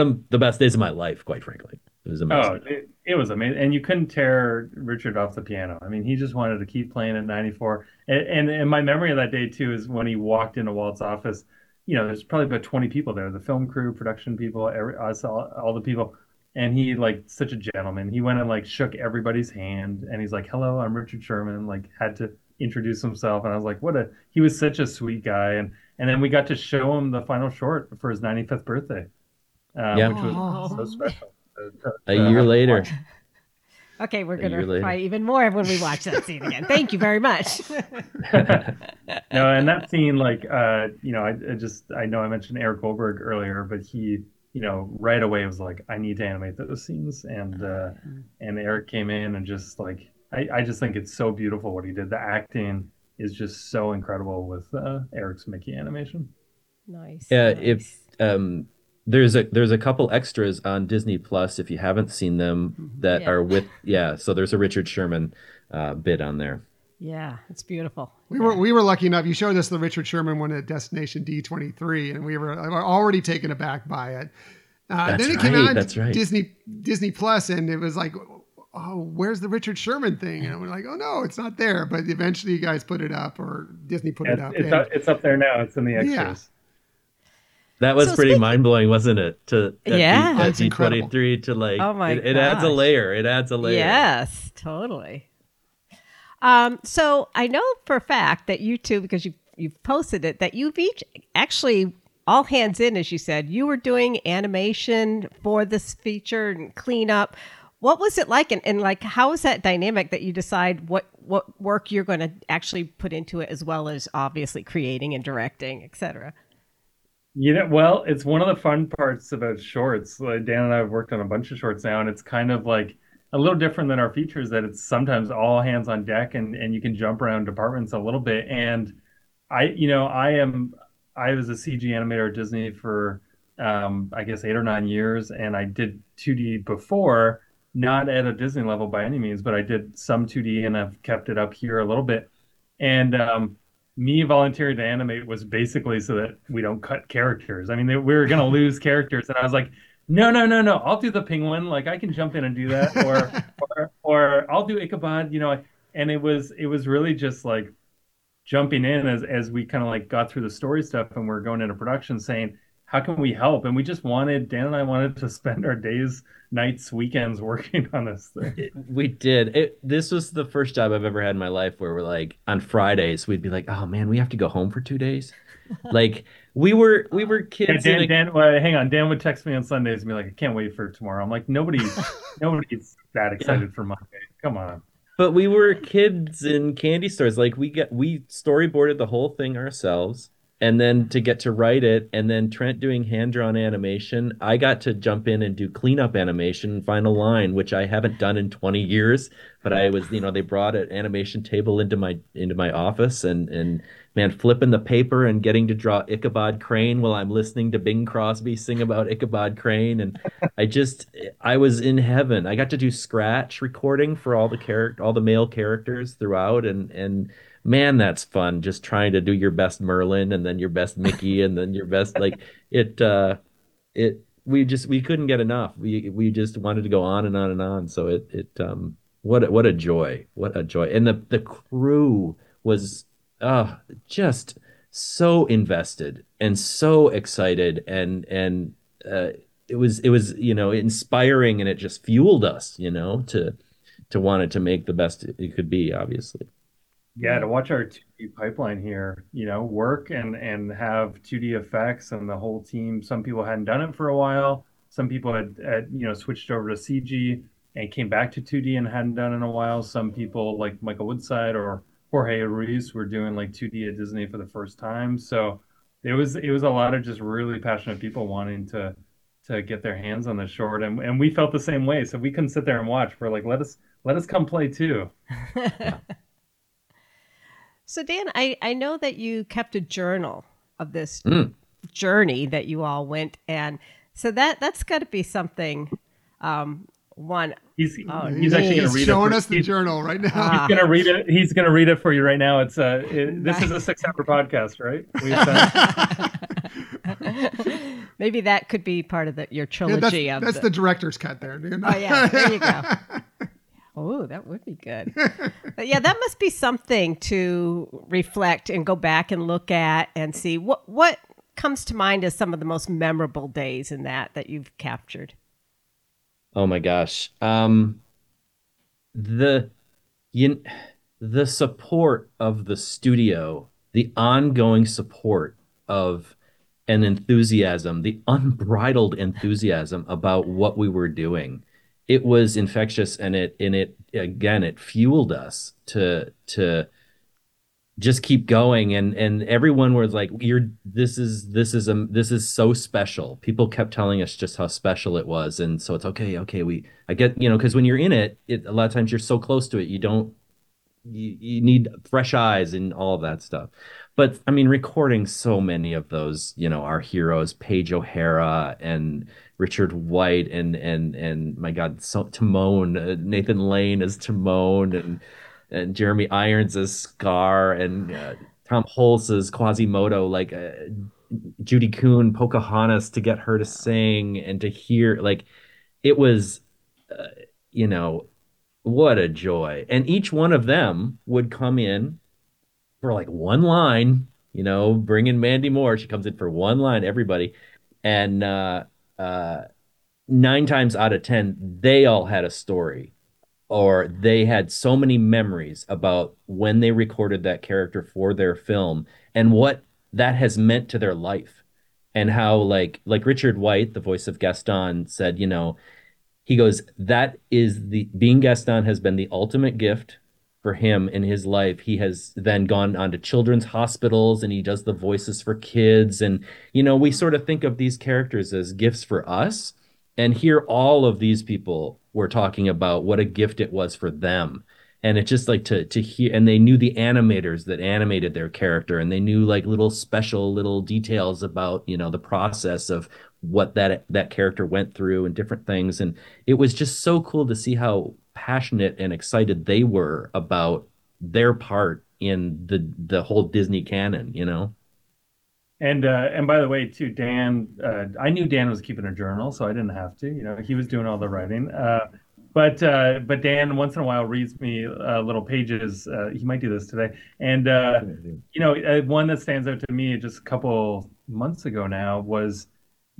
of the best days of my life, quite frankly. It was amazing. Oh, it was amazing. And you couldn't tear Richard off the piano. I mean, he just wanted to keep playing at 94. And my memory of that day, too, is when he walked into Walt's office. There's probably about 20 people there, the film crew, production people, all the people. And he, such a gentleman. He went and, shook everybody's hand. And he's like, hello, I'm Richard Sherman. And, had to introduce himself. And I was like, he was such a sweet guy. And then we got to show him the final short for his 95th birthday, which was so special. A year later. Okay, we're going to cry even more when we watch that scene again. Thank you very much. No, and that scene, I know I mentioned Eric Goldberg earlier, but he, right away was like, I need to animate those scenes. And Eric came in and just I just think it's so beautiful what he did. The acting is just so incredible with Eric's Mickey animation. Nice. Yeah, nice. There's a couple extras on Disney Plus if you haven't seen them that are with so there's a Richard Sherman bit on there. Yeah, it's beautiful. We were lucky enough. You showed us the Richard Sherman one at Destination D23, and we were already taken aback by it. Then it came out on Disney Plus, and it was like, oh, where's the Richard Sherman thing? And we're like, oh no, it's not there. But eventually, you guys put it up, or Disney put it up. It's up there now. It's in the extras. Yeah. That was pretty mind blowing, wasn't it? To D23 to it adds a layer. Yes, totally. So I know for a fact that you two, because you've posted it, that you've each actually all hands in, as you said, you were doing animation for this feature and cleanup. What was it like? And how is that dynamic that you decide what work you're going to actually put into it, as well as obviously creating and directing, et cetera? It's one of the fun parts about shorts. Dan and I have worked on a bunch of shorts now, and it's kind of a little different than our features, that it's sometimes all hands on deck, and you can jump around departments a little bit. And I was a CG animator at Disney for, I guess 8 or 9 years. And I did 2D before, not at a Disney level by any means, but I did some 2D and I've kept it up here a little bit. And, me volunteering to animate was basically so that we don't cut characters. I mean, we were going to lose characters. And I was like, no, I'll do the penguin. I can jump in and do that. Or I'll do Ichabod, and it was really just jumping in as we kind of got through the story stuff and we're going into production saying, how can we help? And we just Dan and I wanted to spend our days, nights, weekends working on this thing. We did. This was the first job I've ever had in my life where we're on Fridays, we'd be like, oh man, we have to go home for 2 days. We were kids. Yeah, Dan would text me on Sundays and be like, I can't wait for tomorrow. I'm like, nobody's that excited for Monday. Come on. But we were kids in candy stores. We storyboarded the whole thing ourselves. And then to get to write it, and then Trent doing hand-drawn animation, I got to jump in and do cleanup animation, final line, which I haven't done in 20 years. But I was, they brought an animation table into my office, and man, flipping the paper and getting to draw Ichabod Crane while I'm listening to Bing Crosby sing about Ichabod Crane, and I was in heaven. I got to do scratch recording for all the male characters throughout, and. Man, that's fun, just trying to do your best Merlin and then your best Mickey and then your best we couldn't get enough. We just wanted to go on and on and on. So what a joy. And the crew was just so invested and so excited, and it was inspiring, and it just fueled us to wanted to make the best it could be, obviously. Yeah, to watch our 2D pipeline here, work and have 2D effects and the whole team. Some people hadn't done it for a while. Some people had switched over to CG and came back to 2D and hadn't done it in a while. Some people like Michael Woodside or Jorge Ruiz were doing 2D at Disney for the first time. So it was a lot of just really passionate people wanting to get their hands on the short, and we felt the same way. So we couldn't sit there and watch. We're like, let us come play too. So Dan, I know that you kept a journal of this journey that you all went, and so that's got to be something One. He's actually going to read it. He's showing us the journal right now. He's going to read it. He's going to read it for you right now. It's this is a 6-hour podcast, right? Maybe that could be part of your trilogy. Yeah, that's the director's cut there, dude. Oh yeah, there you go. Oh, that would be good. But yeah, that must be something to reflect and go back and look at and see what comes to mind as some of the most memorable days in that you've captured. Oh my gosh. The support of the studio, the ongoing support of an enthusiasm, the unbridled enthusiasm about what we were doing. It was infectious, and it fueled us to just keep going, and everyone was like, this is so special. People kept telling us just how special it was, and so it's okay. I get, because when you're in it, a lot of times you're so close to it, you need fresh eyes and all of that stuff. But I mean, recording so many of those, our heroes, Paige O'Hara and Richard White and my God, Timon, Nathan Lane as Timon, and Jeremy Irons as Scar, and Tom Hulce as Quasimodo, like Judy Kuhn, Pocahontas, to get her to sing and to hear, like, it was, what a joy. And each one of them would come in for like one line, bring in Mandy Moore. She comes in for one line, everybody. And 9 times out of 10, they all had a story, or they had so many memories about when they recorded that character for their film and what that has meant to their life, and how like Richard White, the voice of Gaston, said, he goes, that is being Gaston has been the ultimate gift for him in his life. He has then gone on to children's hospitals, and he does the voices for kids. And, we sort of think of these characters as gifts for us, and here all of these people were talking about what a gift it was for them. And it's just like to hear, and they knew the animators that animated their character, and they knew like little details about, the process of what that character went through and different things. And it was just so cool to see how passionate and excited they were about their part in the whole Disney canon, And by the way, too, Dan, I knew Dan was keeping a journal, so I didn't have to. He was doing all the writing. But Dan, once in a while, reads me little pages. He might do this today. And, one that stands out to me just a couple months ago now was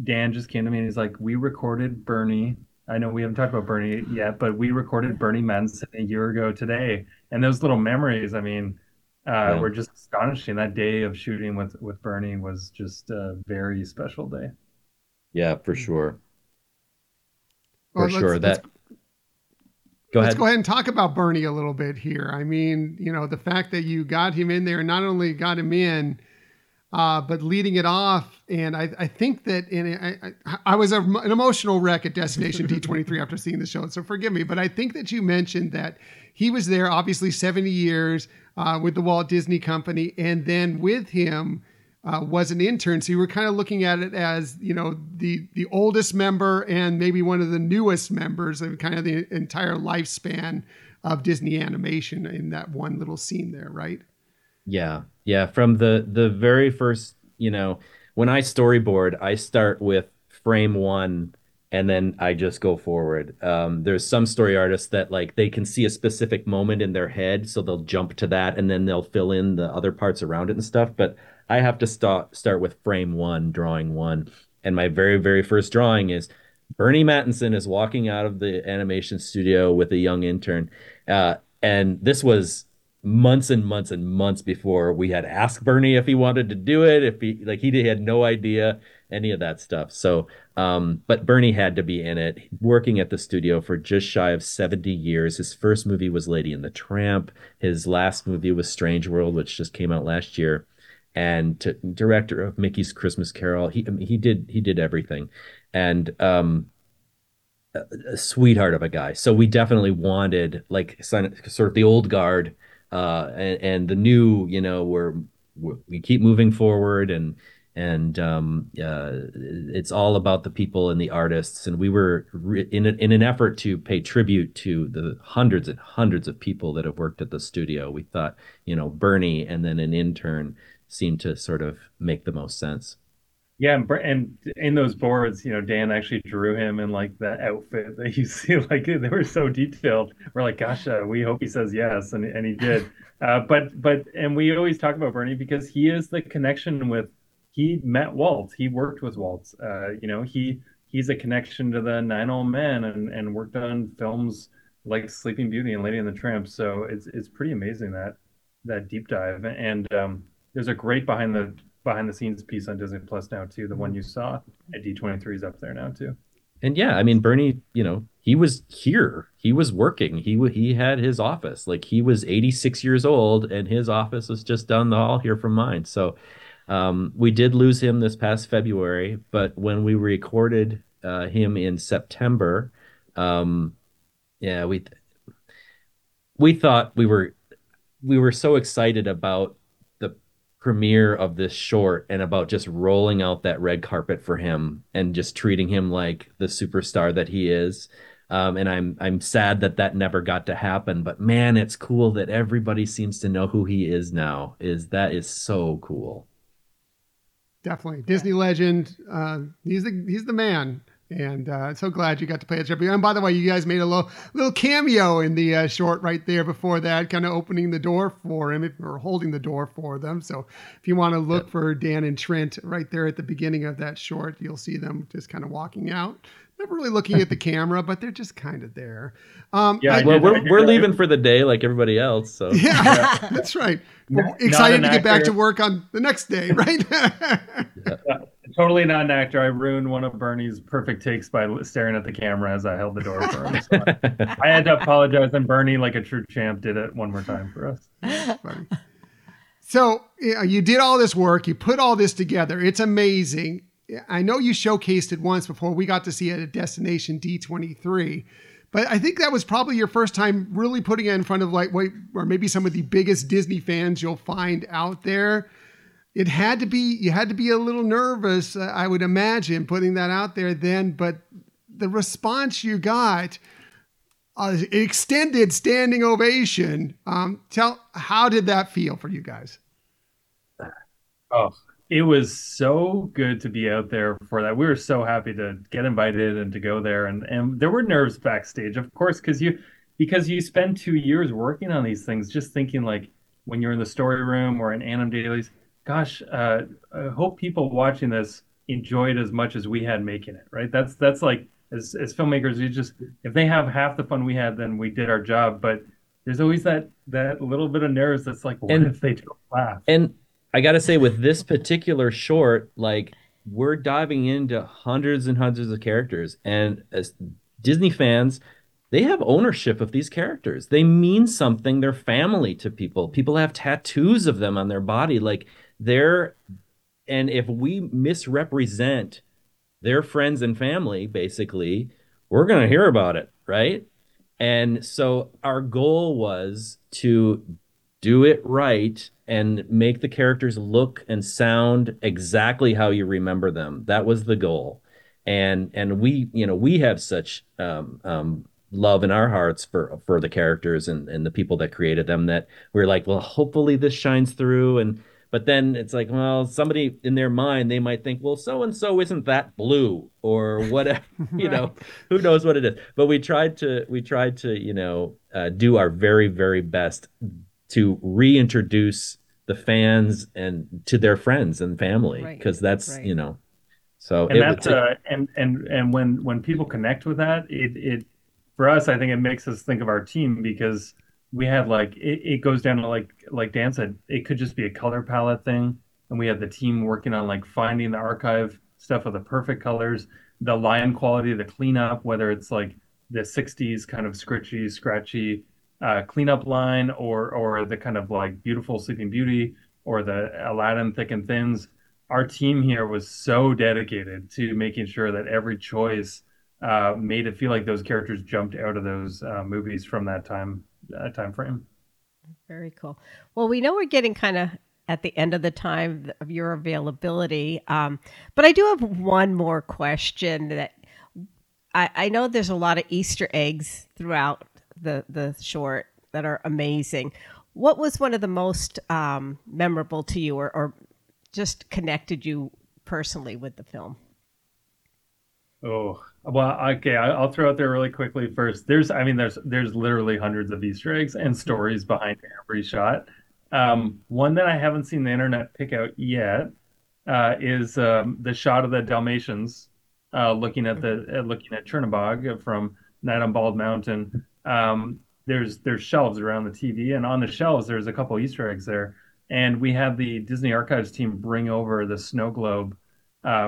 Dan just came to me and he's like, we recorded Bernie. I know we haven't talked about Bernie yet, but we recorded Bernie Mattinson a year ago today. And those little memories, I mean... We're just astonishing. That day of shooting with Bernie was just a very special day. Yeah, for sure. Let's go ahead and talk about Bernie a little bit here. I mean, the fact that you got him in there, not only got him in, but leading it off. And I think that I was an emotional wreck at Destination D23 after seeing the show. So forgive me, but I think that you mentioned that he was there obviously 70 years with the Walt Disney Company. And then with him was an intern. So you were kind of looking at it as, the oldest member and maybe one of the newest members of kind of the entire lifespan of Disney animation in that one little scene there, right? Yeah. From the very first, when I storyboard, I start with frame 1 and then I just go forward. There's some story artists that like they can see a specific moment in their head, so they'll jump to that and then they'll fill in the other parts around it and stuff. But I have to start with frame 1, drawing 1. And my very, very first drawing is Bernie Mattinson is walking out of the animation studio with a young intern. And this was months and months and months before we had asked Bernie if he wanted to do it, if he he had no idea any of that stuff. So but Bernie had to be in it, working at the studio for just shy of 70 years. His first movie was Lady and the Tramp. His last movie was Strange World, which just came out last year, and director of Mickey's Christmas Carol. He did everything, and a sweetheart of a guy. So we definitely wanted like sort of the old guard. And the new, we keep moving forward, and And it's all about the people and the artists. And we were in an effort to pay tribute to the hundreds and hundreds of people that have worked at the studio. We thought, Bernie and then an intern seemed to sort of make the most sense. Yeah, and in those boards, Dan actually drew him in like the outfit that you see. Like they were so detailed. We're like, gosh, we hope he says yes, and he did. But we always talk about Bernie because he is the connection with. He met Walt. He worked with Walt. He's a connection to the Nine Old Men and worked on films like Sleeping Beauty and Lady and the Tramp. So it's pretty amazing that deep dive. And there's a great behind the scenes piece on Disney Plus now too. The one you saw at D23 is up there now too. And yeah, I mean Bernie, he was here. He was working. He had his office. Like he was 86 years old, and his office was just down the hall here from mine. So. We did lose him this past February, but when we recorded him in September, we thought we were so excited about the premiere of this short and about just rolling out that red carpet for him and just treating him like the superstar that he is. And I'm sad that never got to happen, but man, it's cool that everybody seems to know who he is now. That is so cool. Definitely. Disney legend. He's the man. And so glad you got to play that tribute. And by the way, you guys made a little cameo in the short right there before that, kind of opening the door for him or holding the door for them. So if you want to look for Dan and Trent right there at the beginning of that short, you'll see them just kind of walking out. Never really looking at the camera, but they're just kind of there. We're leaving for the day like everybody else. So yeah. That's right. We're excited to get back to work on the next day, right? Totally not an actor. I ruined one of Bernie's perfect takes by staring at the camera as I held the door for him. So I had to apologize, and Bernie, like a true champ, did it one more time for us. Funny. So you did all this work. You put all this together. It's amazing. I know you showcased it once before we got to see it at Destination D23, but I think that was probably your first time really putting it in front of or maybe some of the biggest Disney fans you'll find out there. You had to be a little nervous, I would imagine, putting that out there then, but the response you got, extended standing ovation. How did that feel for you guys? Oh, it was so good to be out there for that. We were so happy to get invited and to go there. And there were nerves backstage, of course, because you spend 2 years working on these things, just thinking like when you're in the story room or in Anim Dailies, gosh, I hope people watching this enjoy it as much as we had making it, right? That's like, as filmmakers, you just, if they have half the fun we had, then we did our job. But there's always that little bit of nerves that's like, what if they don't laugh? And I got to say, with this particular short, like we're diving into hundreds and hundreds of characters, and as Disney fans, they have ownership of these characters. They mean something. They're family to people. People have tattoos of them on their body. Like and if we misrepresent their friends and family, basically, we're going to hear about it. Right. And so our goal was to do it right and make the characters look and sound exactly how you remember them. That was the goal. And we have such love in our hearts for the characters and the people that created them that we're like, well, hopefully this shines through. But then it's like, well, somebody in their mind, they might think, well, so-and-so isn't that blue or whatever, right. Who knows what it is. But we tried to, do our very, very best to reintroduce the fans and to their friends and family, because right. That's right. So and that's and when people connect with that, it for us, I think it makes us think of our team, because we had like it goes down to like Dan said, it could just be a color palette thing, and we had the team working on like finding the archive stuff of the perfect colors, the line quality, the cleanup, whether it's like the 60s kind of scratchy. Cleanup line or the kind of like beautiful Sleeping Beauty or the Aladdin thick and thins. Our team here was so dedicated to making sure that every choice made it feel like those characters jumped out of those movies from that time frame. Very cool. Well, we know we're getting kind of at the end of the time of your availability. But I do have one more question that I know there's a lot of Easter eggs throughout the short that are amazing. What was one of the most memorable to you or just connected you personally with the film? Oh, well, okay. I'll throw out there really quickly first. There's literally hundreds of Easter eggs and stories behind every shot. One that I haven't seen the internet pick out yet is the shot of the Dalmatians looking at Chernabog from Night on Bald Mountain. There's shelves around the TV, and on the shelves there's a couple Easter eggs there. And we had the Disney Archives team bring over the snow globe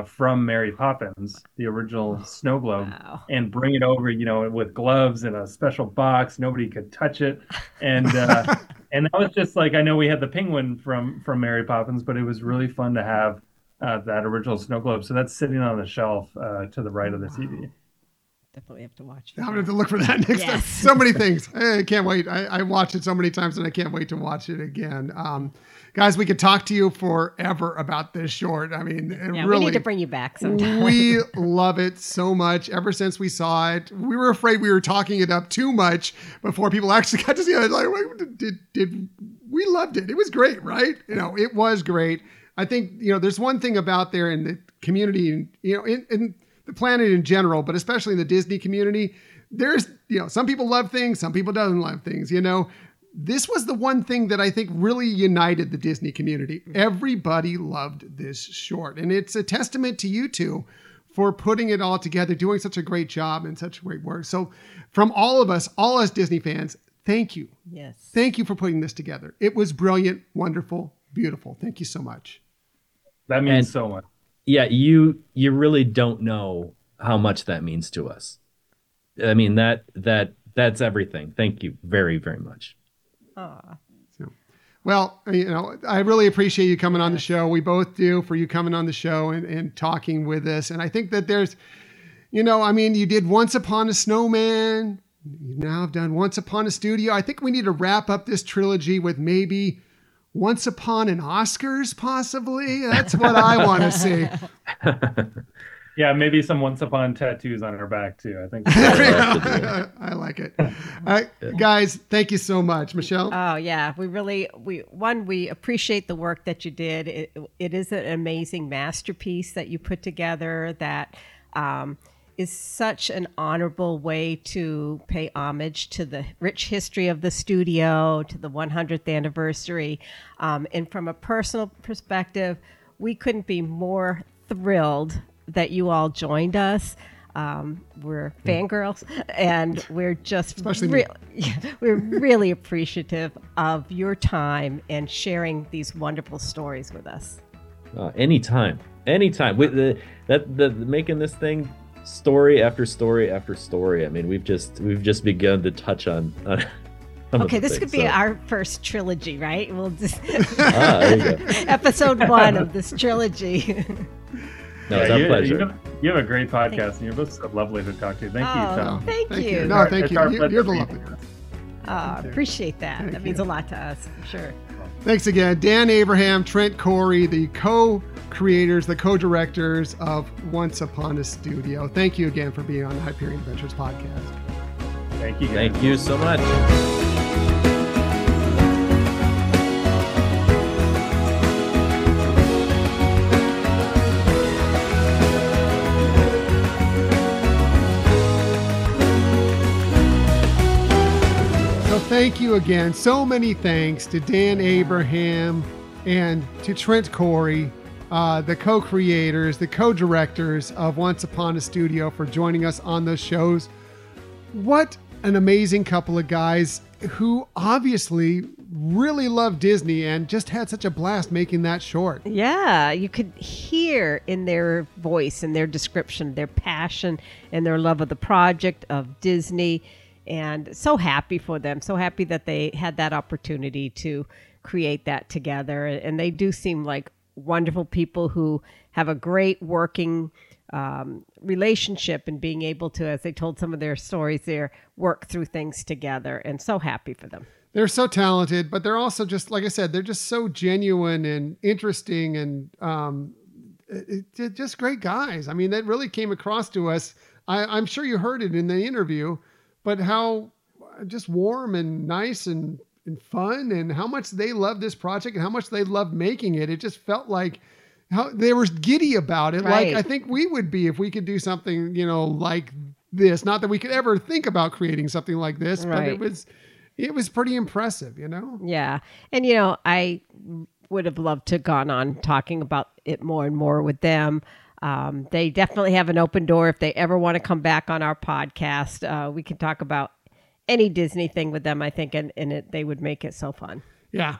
from Mary Poppins, the original snow globe, wow. And bring it over, with gloves in a special box. Nobody could touch it, and that was just like, I know we had the penguin from Mary Poppins, but it was really fun to have that original snow globe. So that's sitting on the shelf to the right of the TV. Definitely have to watch it. I'm going to have to look for that next time. So many things. I can't wait. I watched it so many times and I can't wait to watch it again. Guys, we could talk to you forever about this short. Really. We need to bring you back sometime. We love it so much. Ever since we saw it, we were afraid we were talking it up too much before people actually got to see it. We loved it. It was great, right? It was great. I think, there's one thing about there in the community, in the planet in general, but especially in the Disney community, there's, some people love things, some people don't love things, This was the one thing that I think really united the Disney community. Everybody loved this short, and it's a testament to you two for putting it all together, doing such a great job and such great work. So from all us Disney fans, thank you. Yes. Thank you for putting this together. It was brilliant, wonderful, beautiful. Thank you so much. That means so much. Yeah, you really don't know how much that means to us. That's everything. Thank you very, very much. Well, I really appreciate you coming on the show. We both do, for you coming on the show and talking with us. And I think that there's, you did Once Upon a Snowman. You now have done Once Upon a Studio. I think we need to wrap up this trilogy with maybe Once Upon an Oscars, possibly. That's what I want to see. Yeah, maybe some Once Upon tattoos on her back, too. I think I like it. All right, guys, thank you so much. Michelle? Oh, yeah. We appreciate the work that you did. It is an amazing masterpiece that you put together that is such an honorable way to pay homage to the rich history of the studio, to the 100th anniversary. And from a personal perspective, we couldn't be more thrilled that you all joined us. We're fangirls, and we're just really appreciative of your time and sharing these wonderful stories with us. Anytime. With the making this thing story after story after story. We've just begun to touch on okay, this could be our first trilogy, right? We'll just there you go. Episode 1 of this trilogy. No, it's a pleasure. You have a great podcast, and you're both so lovely to talk to. Thank you, Tom. Thank you. No, thank you. You're the lovely one. Appreciate that. Thank that means you. A lot to us, for sure. Thanks again, Dan Abraham, Trent Correy, the co-creators, the co-directors of Once Upon a Studio. Thank you again for being on the Hyperion Adventures podcast. Thank you. Guys. Thank you so much. Thank you again. So many thanks to Dan Abraham and to Trent Correy, the co-creators, the co-directors of Once Upon a Studio, for joining us on those shows. What an amazing couple of guys who obviously really love Disney and just had such a blast making that short. Yeah, you could hear in their voice, in their description, their passion and their love of the project, of Disney. And so happy for them. So happy that they had that opportunity to create that together. And they do seem like wonderful people who have a great working relationship and being able to, as they told some of their stories there, work through things together. And so happy for them. They're so talented, but they're also just, like I said, they're just so genuine and interesting and just great guys. I mean, that really came across to us. I'm sure you heard it in the interview, but how just warm and nice and fun, and how much they loved this project and how much they loved making it. It just felt like how they were giddy about it. Right. Like I think we would be if we could do something, you know, like this. Not that we could ever think about creating something like this, right. But it was pretty impressive, you know? Yeah. And, you know, I would have loved to have gone on talking about it more and more with them. They definitely have an open door. If they ever want to come back on our podcast, we can talk about any Disney thing with them, I think, and they would make it so fun. Yeah.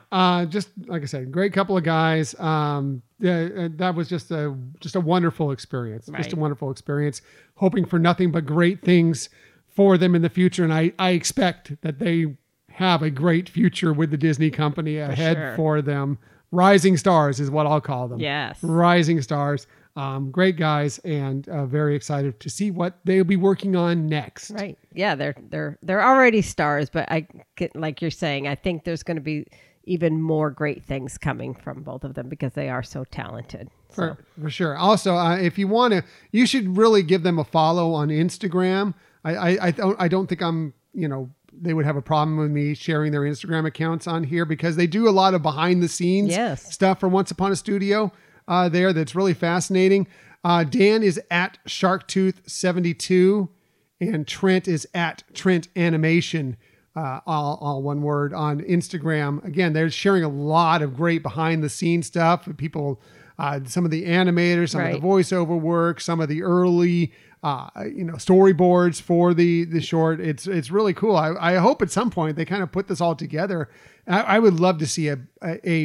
Just like I said, great couple of guys. That was just a wonderful experience, right. Just a wonderful experience, hoping for nothing but great things for them in the future. And I expect that they have a great future with the Disney company ahead for them. Rising stars is what I'll call them. Yes. Rising stars. Great guys, and very excited to see what they'll be working on next. Right. Yeah, they're already stars, but I get, like you're saying, I think there's going to be even more great things coming from both of them because they are so talented. So. For sure. Also, if you want to, you should really give them a follow on Instagram. I don't think I'm, you know, they would have a problem with me sharing their Instagram accounts on here because they do a lot of behind the scenes stuff for Once Upon a Studio. There that's really fascinating. Dan is at SharkTooth72 and Trent is at Trent Animation, all one word, on Instagram. Again, they're sharing a lot of great behind the scenes stuff. People, some of the animators, some of the voiceover work, some of the early storyboards for the short. It's really cool. I hope at some point they kind of put this all together. I would love to see a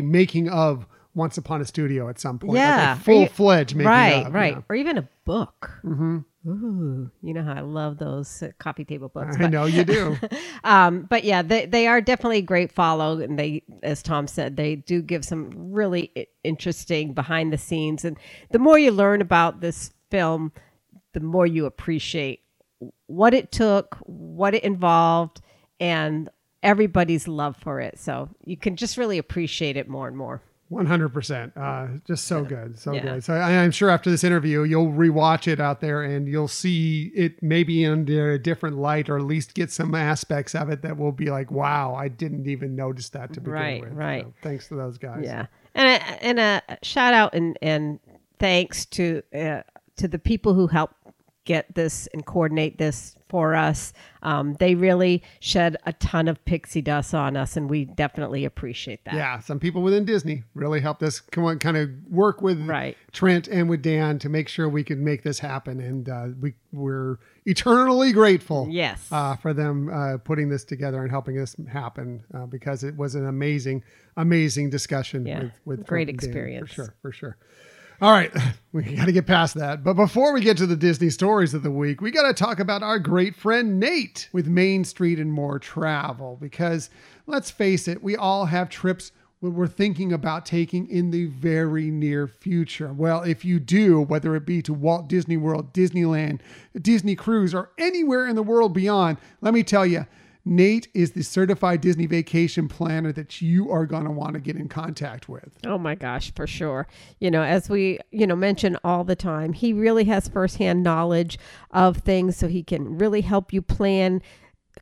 making of Once Upon a Studio at some point. Yeah. Like full-fledged making up. Right, you know? Or even a book. Mm-hmm. Ooh, you know how I love those coffee table books. I know you do. But yeah, they are definitely a great follow. And they, as Tom said, they do give some really interesting behind the scenes. And the more you learn about this film, the more you appreciate what it took, what it involved, and everybody's love for it. So you can just really appreciate it more and more. 100%. Just so good. So good. So I'm sure after this interview, you'll rewatch it out there and you'll see it maybe under a different light, or at least get some aspects of it that will be like, wow, I didn't even notice that to begin with. Right. So thanks to those guys. Yeah. And a shout out and thanks to the people who helped get this and coordinate this for us. They really shed a ton of pixie dust on us, and we definitely appreciate that. Yeah, some people within Disney really helped us kind of work with Trent and with Dan to make sure we could make this happen, and we're eternally grateful for them putting this together and helping this happen, because it was an amazing discussion with great experience. For sure. All right, we got to get past that. But before we get to the Disney stories of the week, we got to talk about our great friend Nate with Main Street and More Travel, because let's face it, we all have trips we're thinking about taking in the very near future. Well, if you do, whether it be to Walt Disney World, Disneyland, Disney Cruise, or anywhere in the world beyond, let me tell you, Nate is the certified Disney vacation planner that you are going to want to get in contact with. Oh my gosh, for sure. You know, as we, mention all the time, he really has firsthand knowledge of things, so he can really help you plan,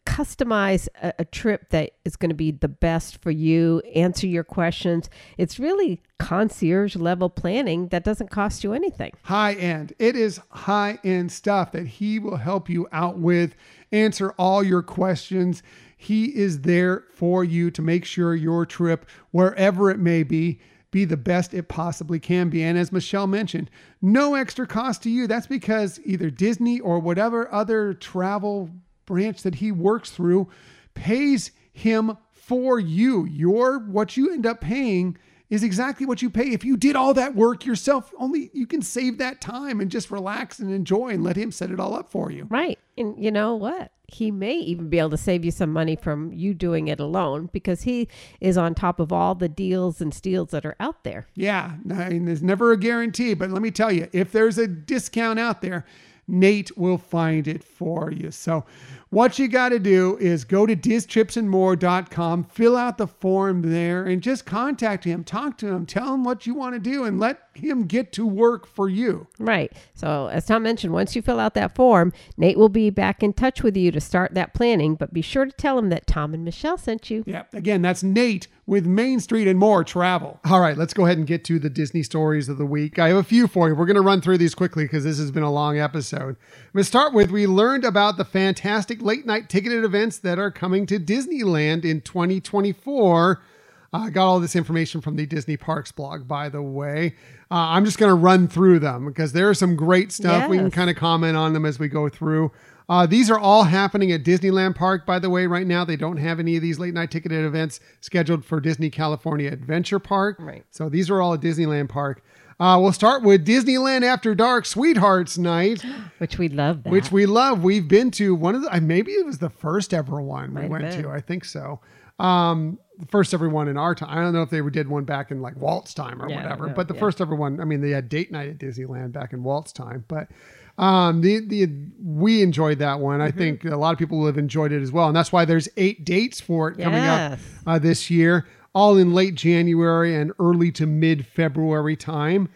customize a trip that is going to be the best for you, answer your questions. It's really concierge level planning that doesn't cost you anything. High end. It is high end stuff that he will help you out with, answer all your questions. He is there for you to make sure your trip, wherever it may be the best it possibly can be. And as Michelle mentioned, no extra cost to you. That's because either Disney or whatever other travel branch that he works through pays him for you. What you end up paying is exactly what you pay if you did all that work yourself. Only you can save that time and just relax and enjoy and let him set it all up for you. Right. And you know what? He may even be able to save you some money from you doing it alone, because he is on top of all the deals and steals that are out there. Yeah. I mean, there's never a guarantee, but let me tell you, if there's a discount out there, Nate will find it for you. So what you got to do is go to DizTripsAndMore.com, fill out the form there, and just contact him, talk to him, tell him what you want to do, and let him get to work for you. Right. So as Tom mentioned, once you fill out that form, Nate will be back in touch with you to start that planning, but be sure to tell him that Tom and Michelle sent you. Yeah. Again, that's Nate with Main Street and More Travel. All right, let's go ahead and get to the Disney stories of the week. I have a few for you. We're going to run through these quickly because this has been a long episode. I'm going to start with, we learned about the fantastic late night ticketed events that are coming to Disneyland in 2024. I got all this information from the Disney Parks blog, by the way. I'm just going to run through them because there are some great stuff. Yes. We can kind of comment on them as we go through. These are all happening at Disneyland Park, by the way, right now. They don't have any of these late night ticketed events scheduled for Disney California Adventure Park. Right. So these are all at Disneyland Park. We'll start with Disneyland After Dark Sweethearts Night. Which we love that. Which we love. We've been to one of the, maybe it was the first ever one we went to. I think so. First ever one in our time. I don't know if they did one back in like Walt's time or whatever, but the first ever one, I mean, they had date night at Disneyland back in Walt's time, but we enjoyed that one. I think a lot of people will have enjoyed it as well. And that's why there's 8 dates for it coming up this year, all in late January and early to mid February time.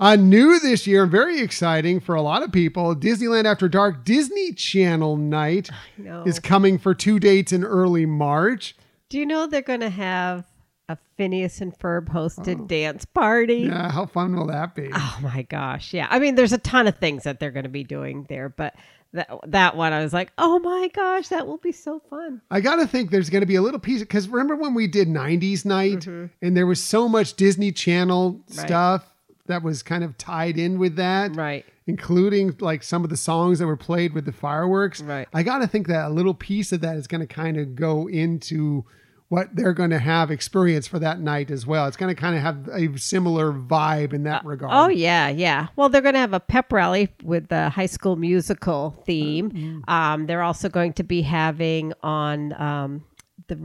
New this year, very exciting for a lot of people, Disneyland After Dark Disney Channel Night is coming for 2 dates in early March. Do you know they're going to have a Phineas and Ferb hosted dance party? Yeah, how fun will that be? Oh my gosh, yeah. I mean, there's a ton of things that they're going to be doing there, but that one, I was like, oh my gosh, that will be so fun. I got to think there's going to be a little piece, because remember when we did 90s night and there was so much Disney Channel stuff that was kind of tied in with that. Right. Including like some of the songs that were played with the fireworks. Right. I got to think that a little piece of that is going to kind of go into what they're going to have experience for that night as well. It's going to kind of have a similar vibe in that regard. Oh, yeah, yeah. Well, they're going to have a pep rally with the High School Musical theme. They're also going to be having on the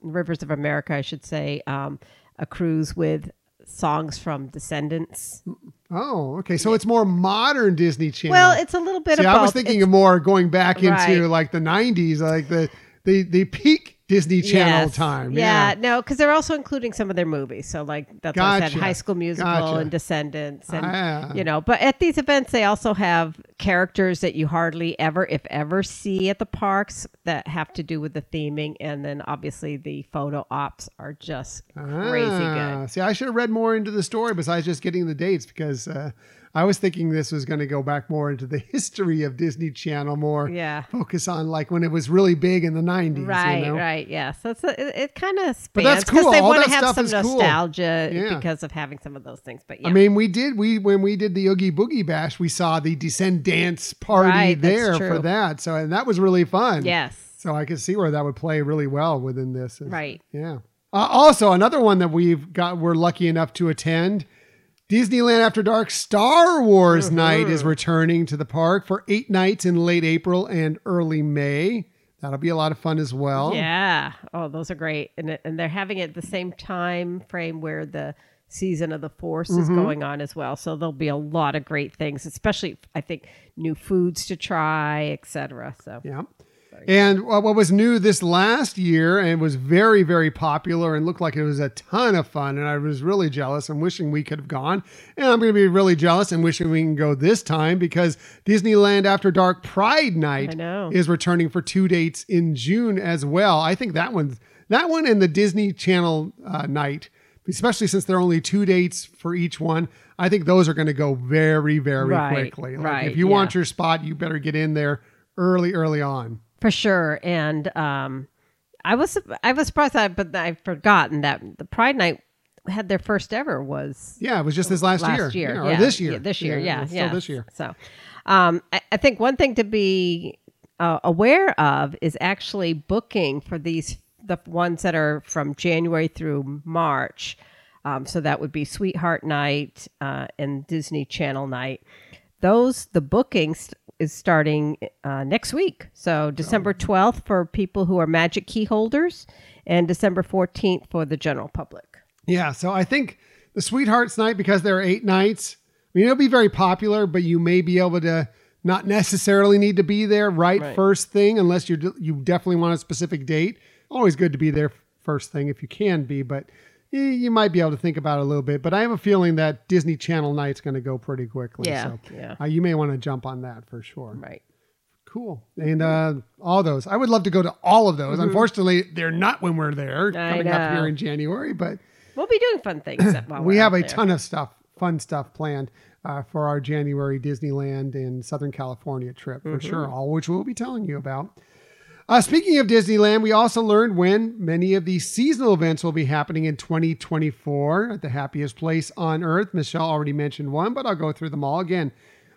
Rivers of America, I should say, a cruise with songs from Descendants. Oh, okay. So it's more modern Disney Channel. Well, it's a little bit about... I was thinking of more going back into like the 90s, like the peak... Disney Channel time. Yeah, no, because they're also including some of their movies. So like that's why I said High School Musical and Descendants and, you know, but at these events, they also have characters that you hardly ever, if ever, see at the parks that have to do with the theming. And then obviously the photo ops are just crazy good. See, I should have read more into the story besides just getting the dates, because I was thinking this was going to go back more into the history of Disney Channel, more focus on like when it was really big in the 90s. Right, you know? Yeah. So it's it kind of spans. But that's cool. Because they want to have some nostalgia because of having some of those things. But yeah. I mean, when we did the Oogie Boogie Bash, we saw the Descendants party there for that. So, and that was really fun. Yes. So I could see where that would play really well within this. Right. Yeah. Also, another one that we're lucky enough to attend, Disneyland After Dark Star Wars Night is returning to the park for 8 nights in late April and early May. That'll be a lot of fun as well. Yeah. Oh, those are great. And they're having it at the same time frame where the Season of the Force is going on as well. So there'll be a lot of great things, especially, I think, new foods to try, etc. So yeah. And what was new this last year and was very, very popular and looked like it was a ton of fun, and I was really jealous and wishing we could have gone. And I'm going to be really jealous and wishing we can go this time, because Disneyland After Dark Pride Night is returning for 2 dates in June as well. I think that one and the Disney Channel night, especially since there are only 2 dates for each one, I think those are going to go very, very quickly. Like if you want your spot, you better get in there early on. For sure. And I was surprised, but I've forgotten that the Pride Night had their first ever it was just this last year. Yeah, or this year. Yeah, this year, still this year. So I think one thing to be aware of is actually booking for the ones that are from January through March. So that would be Sweetheart Night and Disney Channel Night. The bookings is starting next week. So December 12th for people who are Magic Key holders and December 14th for the general public. Yeah. So I think the Sweethearts Night, because there are 8 nights, I mean, it'll be very popular, but you may be able to not necessarily need to be there right first thing, unless you definitely want a specific date. Always good to be there first thing if you can be, but you might be able to think about it a little bit. But I have a feeling that Disney Channel night's going to go pretty quickly. Yeah, so you may want to jump on that for sure. Right. Cool. And all those. I would love to go to all of those. Mm-hmm. Unfortunately, they're not when we're there up here in January, but we'll be doing fun things. We have a ton of fun stuff planned for our January Disneyland and Southern California trip for sure, all which we'll be telling you about. Speaking of Disneyland, we also learned when many of the seasonal events will be happening in 2024 at the happiest place on earth. Michelle already mentioned one, but I'll go through them all again.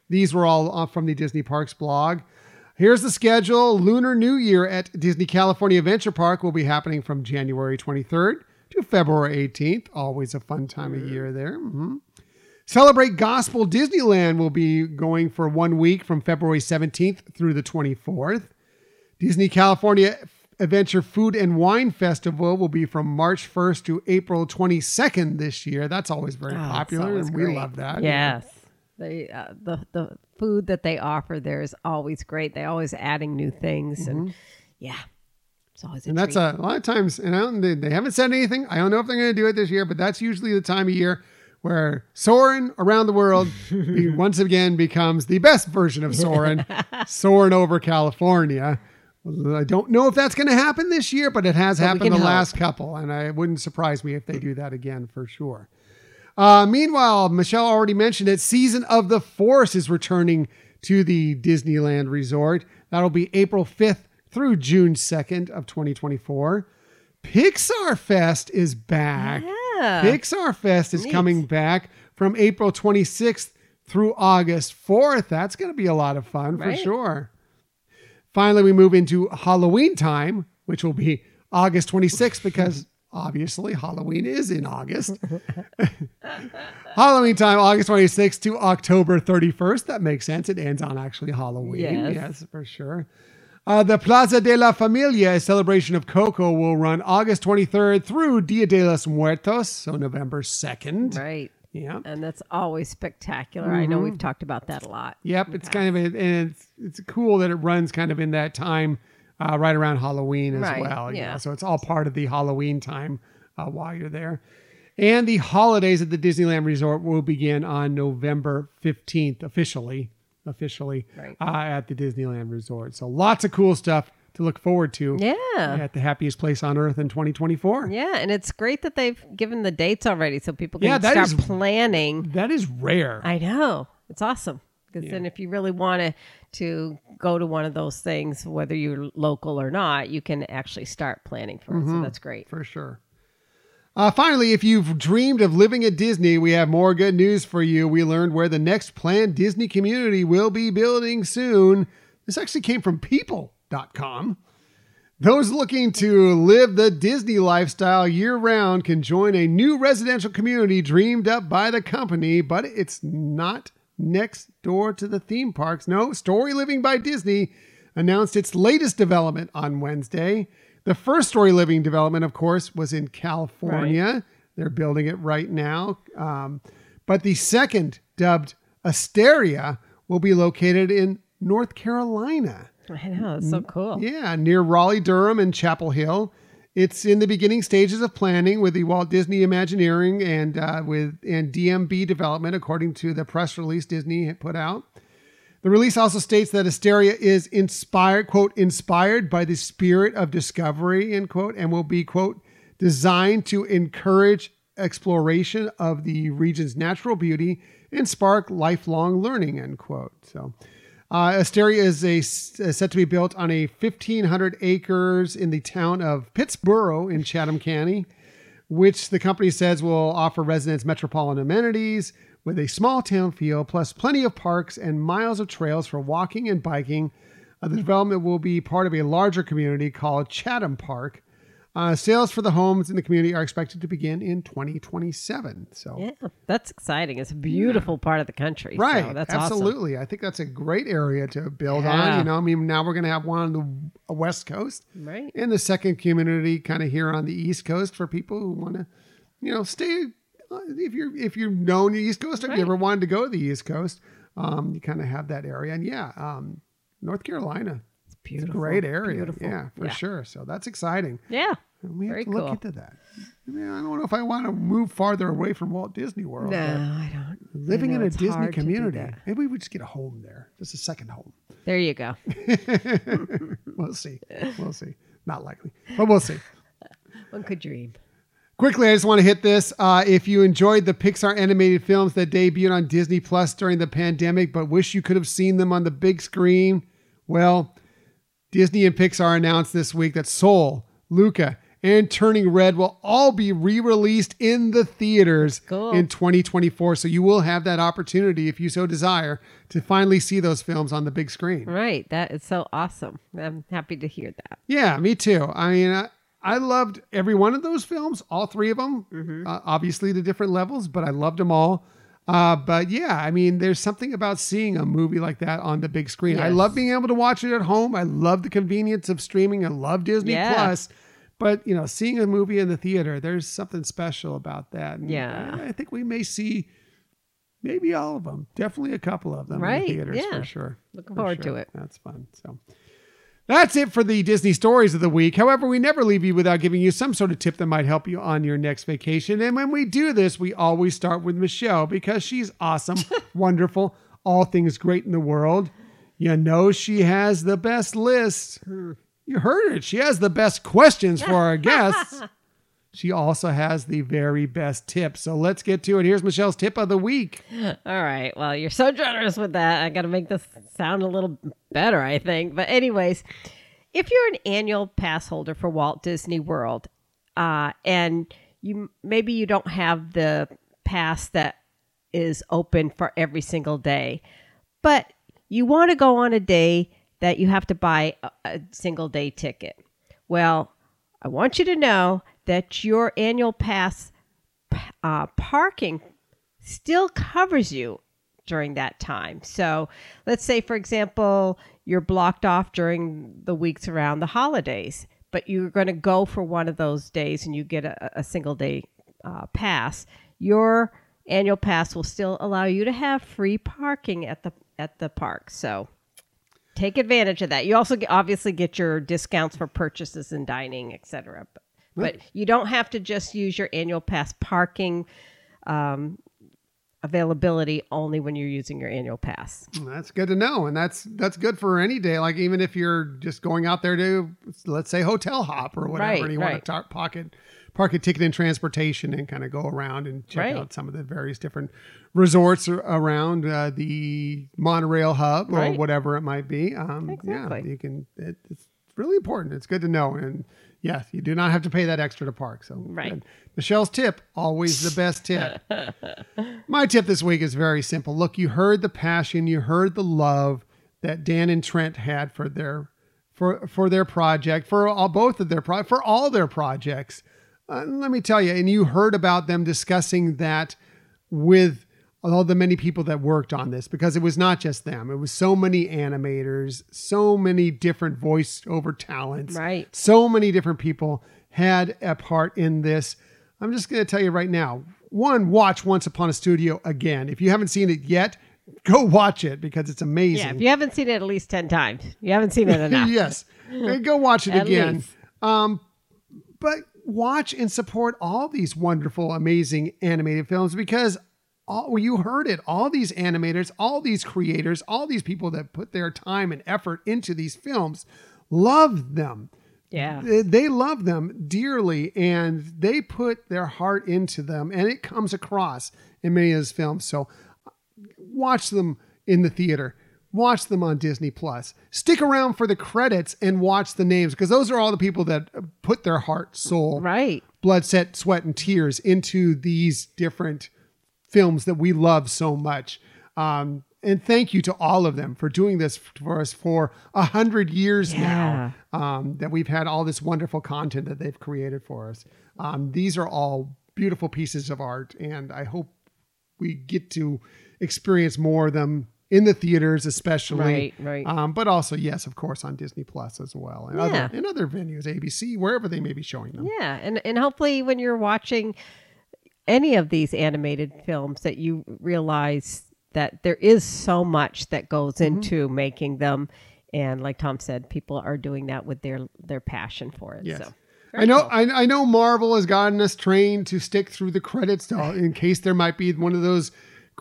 These were all from the Disney Parks blog. Here's the schedule. Lunar New Year at Disney California Adventure Park will be happening from January 23rd to February 18th. Always a fun time of year there. Mm-hmm. Celebrate Gospel Disneyland will be going for 1 week from February 17th through the 24th. Disney California Adventure Food and Wine Festival will be from March 1st to April 22nd this year. That's always very popular, and we love that. Yes. They, the food that they offer there is always great. They're always adding new things, and it's always a treat. That's a lot of times, and they haven't said anything. I don't know if they're going to do it this year, but that's usually the time of year where Soarin' Around the World once again becomes the best version of Soarin' Over California. I don't know if that's going to happen this year, but it has happened the last couple, and it wouldn't surprise me if they do that again for sure. Meanwhile, Michelle already mentioned that Season of the Force is returning to the Disneyland Resort. That'll be April 5th through June 2nd of 2024. Pixar Fest is back. Yeah. Pixar Fest is coming back from April 26th through August 4th. That's going to be a lot of fun for sure. Finally, we move into Halloween time, which will be August 26th because... obviously, Halloween is in August. Halloween time, August 26th to October 31st. That makes sense. It ends on actually Halloween. Yes for sure. The Plaza de la Familia, a celebration of Coco, will run August 23rd through Dia de los Muertos, so November 2nd. Right. Yeah. And that's always spectacular. Mm-hmm. I know we've talked about that a lot. Yep. It's kind of, and it's cool that it runs kind of in that time. Right around Halloween as well. Yeah. So it's all part of the Halloween time while you're there. And the holidays at the Disneyland Resort will begin on November 15th, officially at the Disneyland Resort. So lots of cool stuff to look forward to at the happiest place on earth in 2024. Yeah, and it's great that they've given the dates already so people can start planning. That is rare. I know. It's awesome. Because then if you really want to go to one of those things, whether you're local or not, you can actually start planning for it. So that's great. For sure. Finally, if you've dreamed of living at Disney, we have more good news for you. We learned where the next planned Disney community will be building soon. This actually came from people.com. Those looking to live the Disney lifestyle year-round can join a new residential community dreamed up by the company, but it's not next door to the theme parks. No, Story Living by Disney announced its latest development on Wednesday. The first Story Living development, of course, was in California. They're building it right now. But the second, dubbed Asteria, will be located in North Carolina. I know, it's so cool. Yeah, near Raleigh-Durham and Chapel Hill. It's in the beginning stages of planning with the Walt Disney Imagineering and DMB development, according to the press release Disney put out. The release also states that Asteria is inspired, quote, inspired by the spirit of discovery, end quote, and will be, quote, designed to encourage exploration of the region's natural beauty and spark lifelong learning, end quote. So... Asteria is set to be built on a 1,500 acres in the town of Pittsboro in Chatham County, which the company says will offer residents metropolitan amenities with a small town feel, plus plenty of parks and miles of trails for walking and biking. The development will be part of a larger community called Chatham Park. Sales for the homes in the community are expected to begin in 2027. So that's exciting. It's a beautiful part of the country. Right. So that's absolutely awesome. I think that's a great area to build on. You know, I mean, now we're going to have one on the West Coast, and the second community kind of here on the East Coast for people who want to, you know, stay. If you're known the East Coast, if you ever wanted to go to the East Coast, You kind of have that area. And yeah, North Carolina. It's beautiful. It's a great area. Beautiful. Yeah, for sure. So that's exciting. Yeah. And we have to look into that. I mean, I don't know if I want to move farther away from Walt Disney World. No, I don't. Living in a Disney community. Maybe we would just get a home there. Just a second home. There you go. We'll see. We'll see. Not likely, but we'll see. One could dream. Quickly, I just want to hit this. If you enjoyed the Pixar animated films that debuted on Disney Plus during the pandemic, but wish you could have seen them on the big screen, well, Disney and Pixar announced this week that Soul, Luca, and Turning Red will all be re-released in the theaters in 2024. So you will have that opportunity, if you so desire, to finally see those films on the big screen. Right. That is so awesome. I'm happy to hear that. Yeah, me too. I mean, I loved every one of those films, all three of them, obviously to different levels, but I loved them all. But yeah, I mean, there's something about seeing a movie like that on the big screen. Yes. I love being able to watch it at home. I love the convenience of streaming. I love Disney Plus. But, you know, seeing a movie in the theater, there's something special about that. And yeah. I think we may see maybe all of them. Definitely a couple of them in the theaters for sure. Looking forward to it. That's fun. So that's it for the Disney stories of the week. However, we never leave you without giving you some sort of tip that might help you on your next vacation. And when we do this, we always start with Michelle because she's awesome, wonderful, all things great in the world. You know, she has the best list. You heard it. She has the best questions for our guests. She also has the very best tips. So let's get to it. Here's Michelle's tip of the week. All right. Well, you're so generous with that. I got to make this sound a little better, I think. But anyways, if you're an annual pass holder for Walt Disney World, and you don't have the pass that is open for every single day, but you want to go on a day that you have to buy a single day ticket. Well, I want you to know that your annual pass parking still covers you during that time. So let's say, for example, you're blocked off during the weeks around the holidays, but you're going to go for one of those days and you get a single day pass. Your annual pass will still allow you to have free parking at the park. So take advantage of that. You also obviously get your discounts for purchases and dining, etc. But you don't have to just use your annual pass parking availability only when you're using your annual pass. That's good to know. And that's good for any day. Like even if you're just going out there to, let's say, hotel hop or whatever, and you want to park a ticket in transportation and kind of go around and check out some of the various different resorts around the monorail hub or whatever it might be. Exactly. Yeah, you can. It's really important. It's good to know. And yes, you do not have to pay that extra to park. So Michelle's tip, always the best tip. My tip this week is very simple. Look, you heard the passion, you heard the love that Dan and Trent had for their project, for all their projects. Let me tell you, and you heard about them discussing that with all the many people that worked on this, because it was not just them. It was so many animators, so many different voiceover talents, so many different people had a part in this. I'm just going to tell you right now, watch Once Upon a Studio again. If you haven't seen it yet, go watch it because it's amazing. Yeah, if you haven't seen it at least 10 times, you haven't seen it enough. Yes, go watch it again. But watch and support all these wonderful, amazing animated films because you heard it. All these animators, all these creators, all these people that put their time and effort into these films love them. Yeah. They love them dearly and they put their heart into them and it comes across in many of those films. So watch them in the theater. Watch them on Disney Plus. Stick around for the credits and watch the names because those are all the people that put their heart, soul, blood, sweat, and tears into these different films that we love so much. And thank you to all of them for doing this for us for 100 years now that we've had all this wonderful content that they've created for us. These are all beautiful pieces of art and I hope we get to experience more of them in the theaters, especially, but also, yes, of course, on Disney Plus as well, and other venues, ABC, wherever they may be showing them. Yeah, and hopefully, when you're watching any of these animated films, that you realize that there is so much that goes into making them. And like Tom said, people are doing that with their passion for it. Yes. So. I know Marvel has gotten us trained to stick through the credits in case there might be one of those,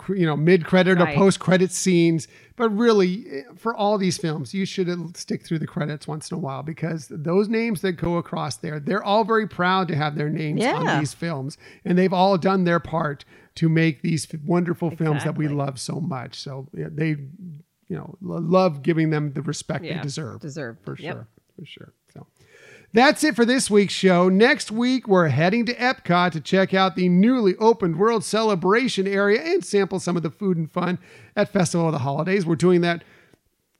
mid-credit or post-credit scenes. But really, for all these films, you should stick through the credits once in a while, because those names that go across there, they're all very proud to have their names on these films. And they've all done their part to make these wonderful films that we love so much. So they... love giving them the respect they deserve. For sure. So that's it for this week's show. Next week, we're heading to Epcot to check out the newly opened World Celebration area and sample some of the food and fun at Festival of the Holidays. We're doing that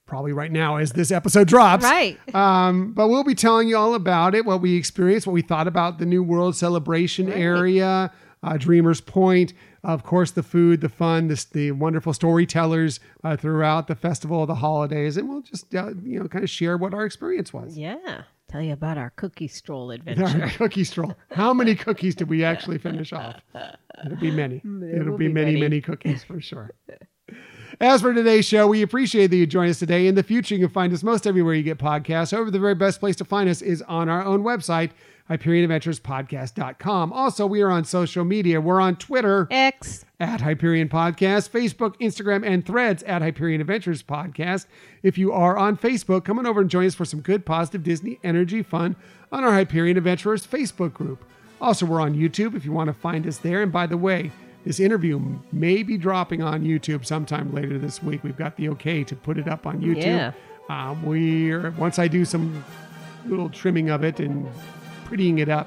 probably right now as this episode drops. Right. But we'll be telling you all about it, what we experienced, what we thought about the new World Celebration area, Dreamers Point. Of course, the food, the fun, the wonderful storytellers throughout the Festival of the Holidays. And we'll just, kind of share what our experience was. Yeah. Tell you about our cookie stroll adventure. Our cookie stroll. How many cookies did we actually finish off? It'll be many. It'll be many cookies for sure. As for today's show, we appreciate that you joined us today. In the future, you can find us most everywhere you get podcasts. However, the very best place to find us is on our own website, HyperionAdventuresPodcast.com. Also, we are on social media. We're on Twitter, X, at Hyperion Podcast, Facebook, Instagram, and Threads at Hyperion Adventures Podcast. If you are on Facebook, come on over and join us for some good, positive Disney energy fun on our Hyperion Adventurers Facebook group. Also, we're on YouTube if you want to find us there. And by the way, this interview may be dropping on YouTube sometime later this week. We've got the okay to put it up on YouTube. Yeah. Once I do some little trimming of it and prettying it up,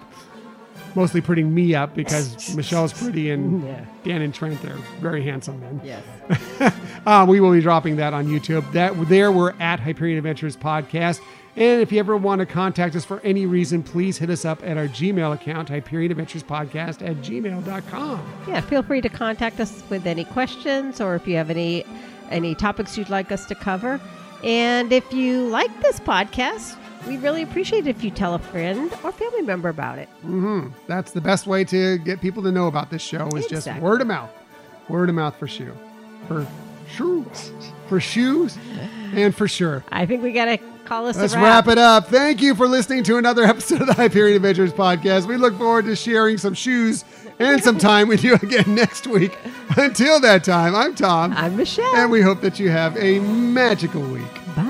mostly prettying me up, because Michelle's pretty and Dan and Trent are very handsome men. Yes. We will be dropping that on YouTube. We're at Hyperion Adventures Podcast. And if you ever want to contact us for any reason, please hit us up at our Gmail account, HyperionAdventuresPodcast at gmail.com. Yeah, feel free to contact us with any questions, or if you have any topics you'd like us to cover. And if you like this podcast, we really appreciate it if you tell a friend or family member about it. Mm-hmm. That's the best way to get people to know about this show is just word of mouth. Word of mouth for shoes and for sure. I think we got to call us Let's wrap it up. Thank you for listening to another episode of the Hyperion Adventures Podcast. We look forward to sharing some shoes and some time with you again next week. Until that time, I'm Tom. I'm Michelle. And we hope that you have a magical week. Bye.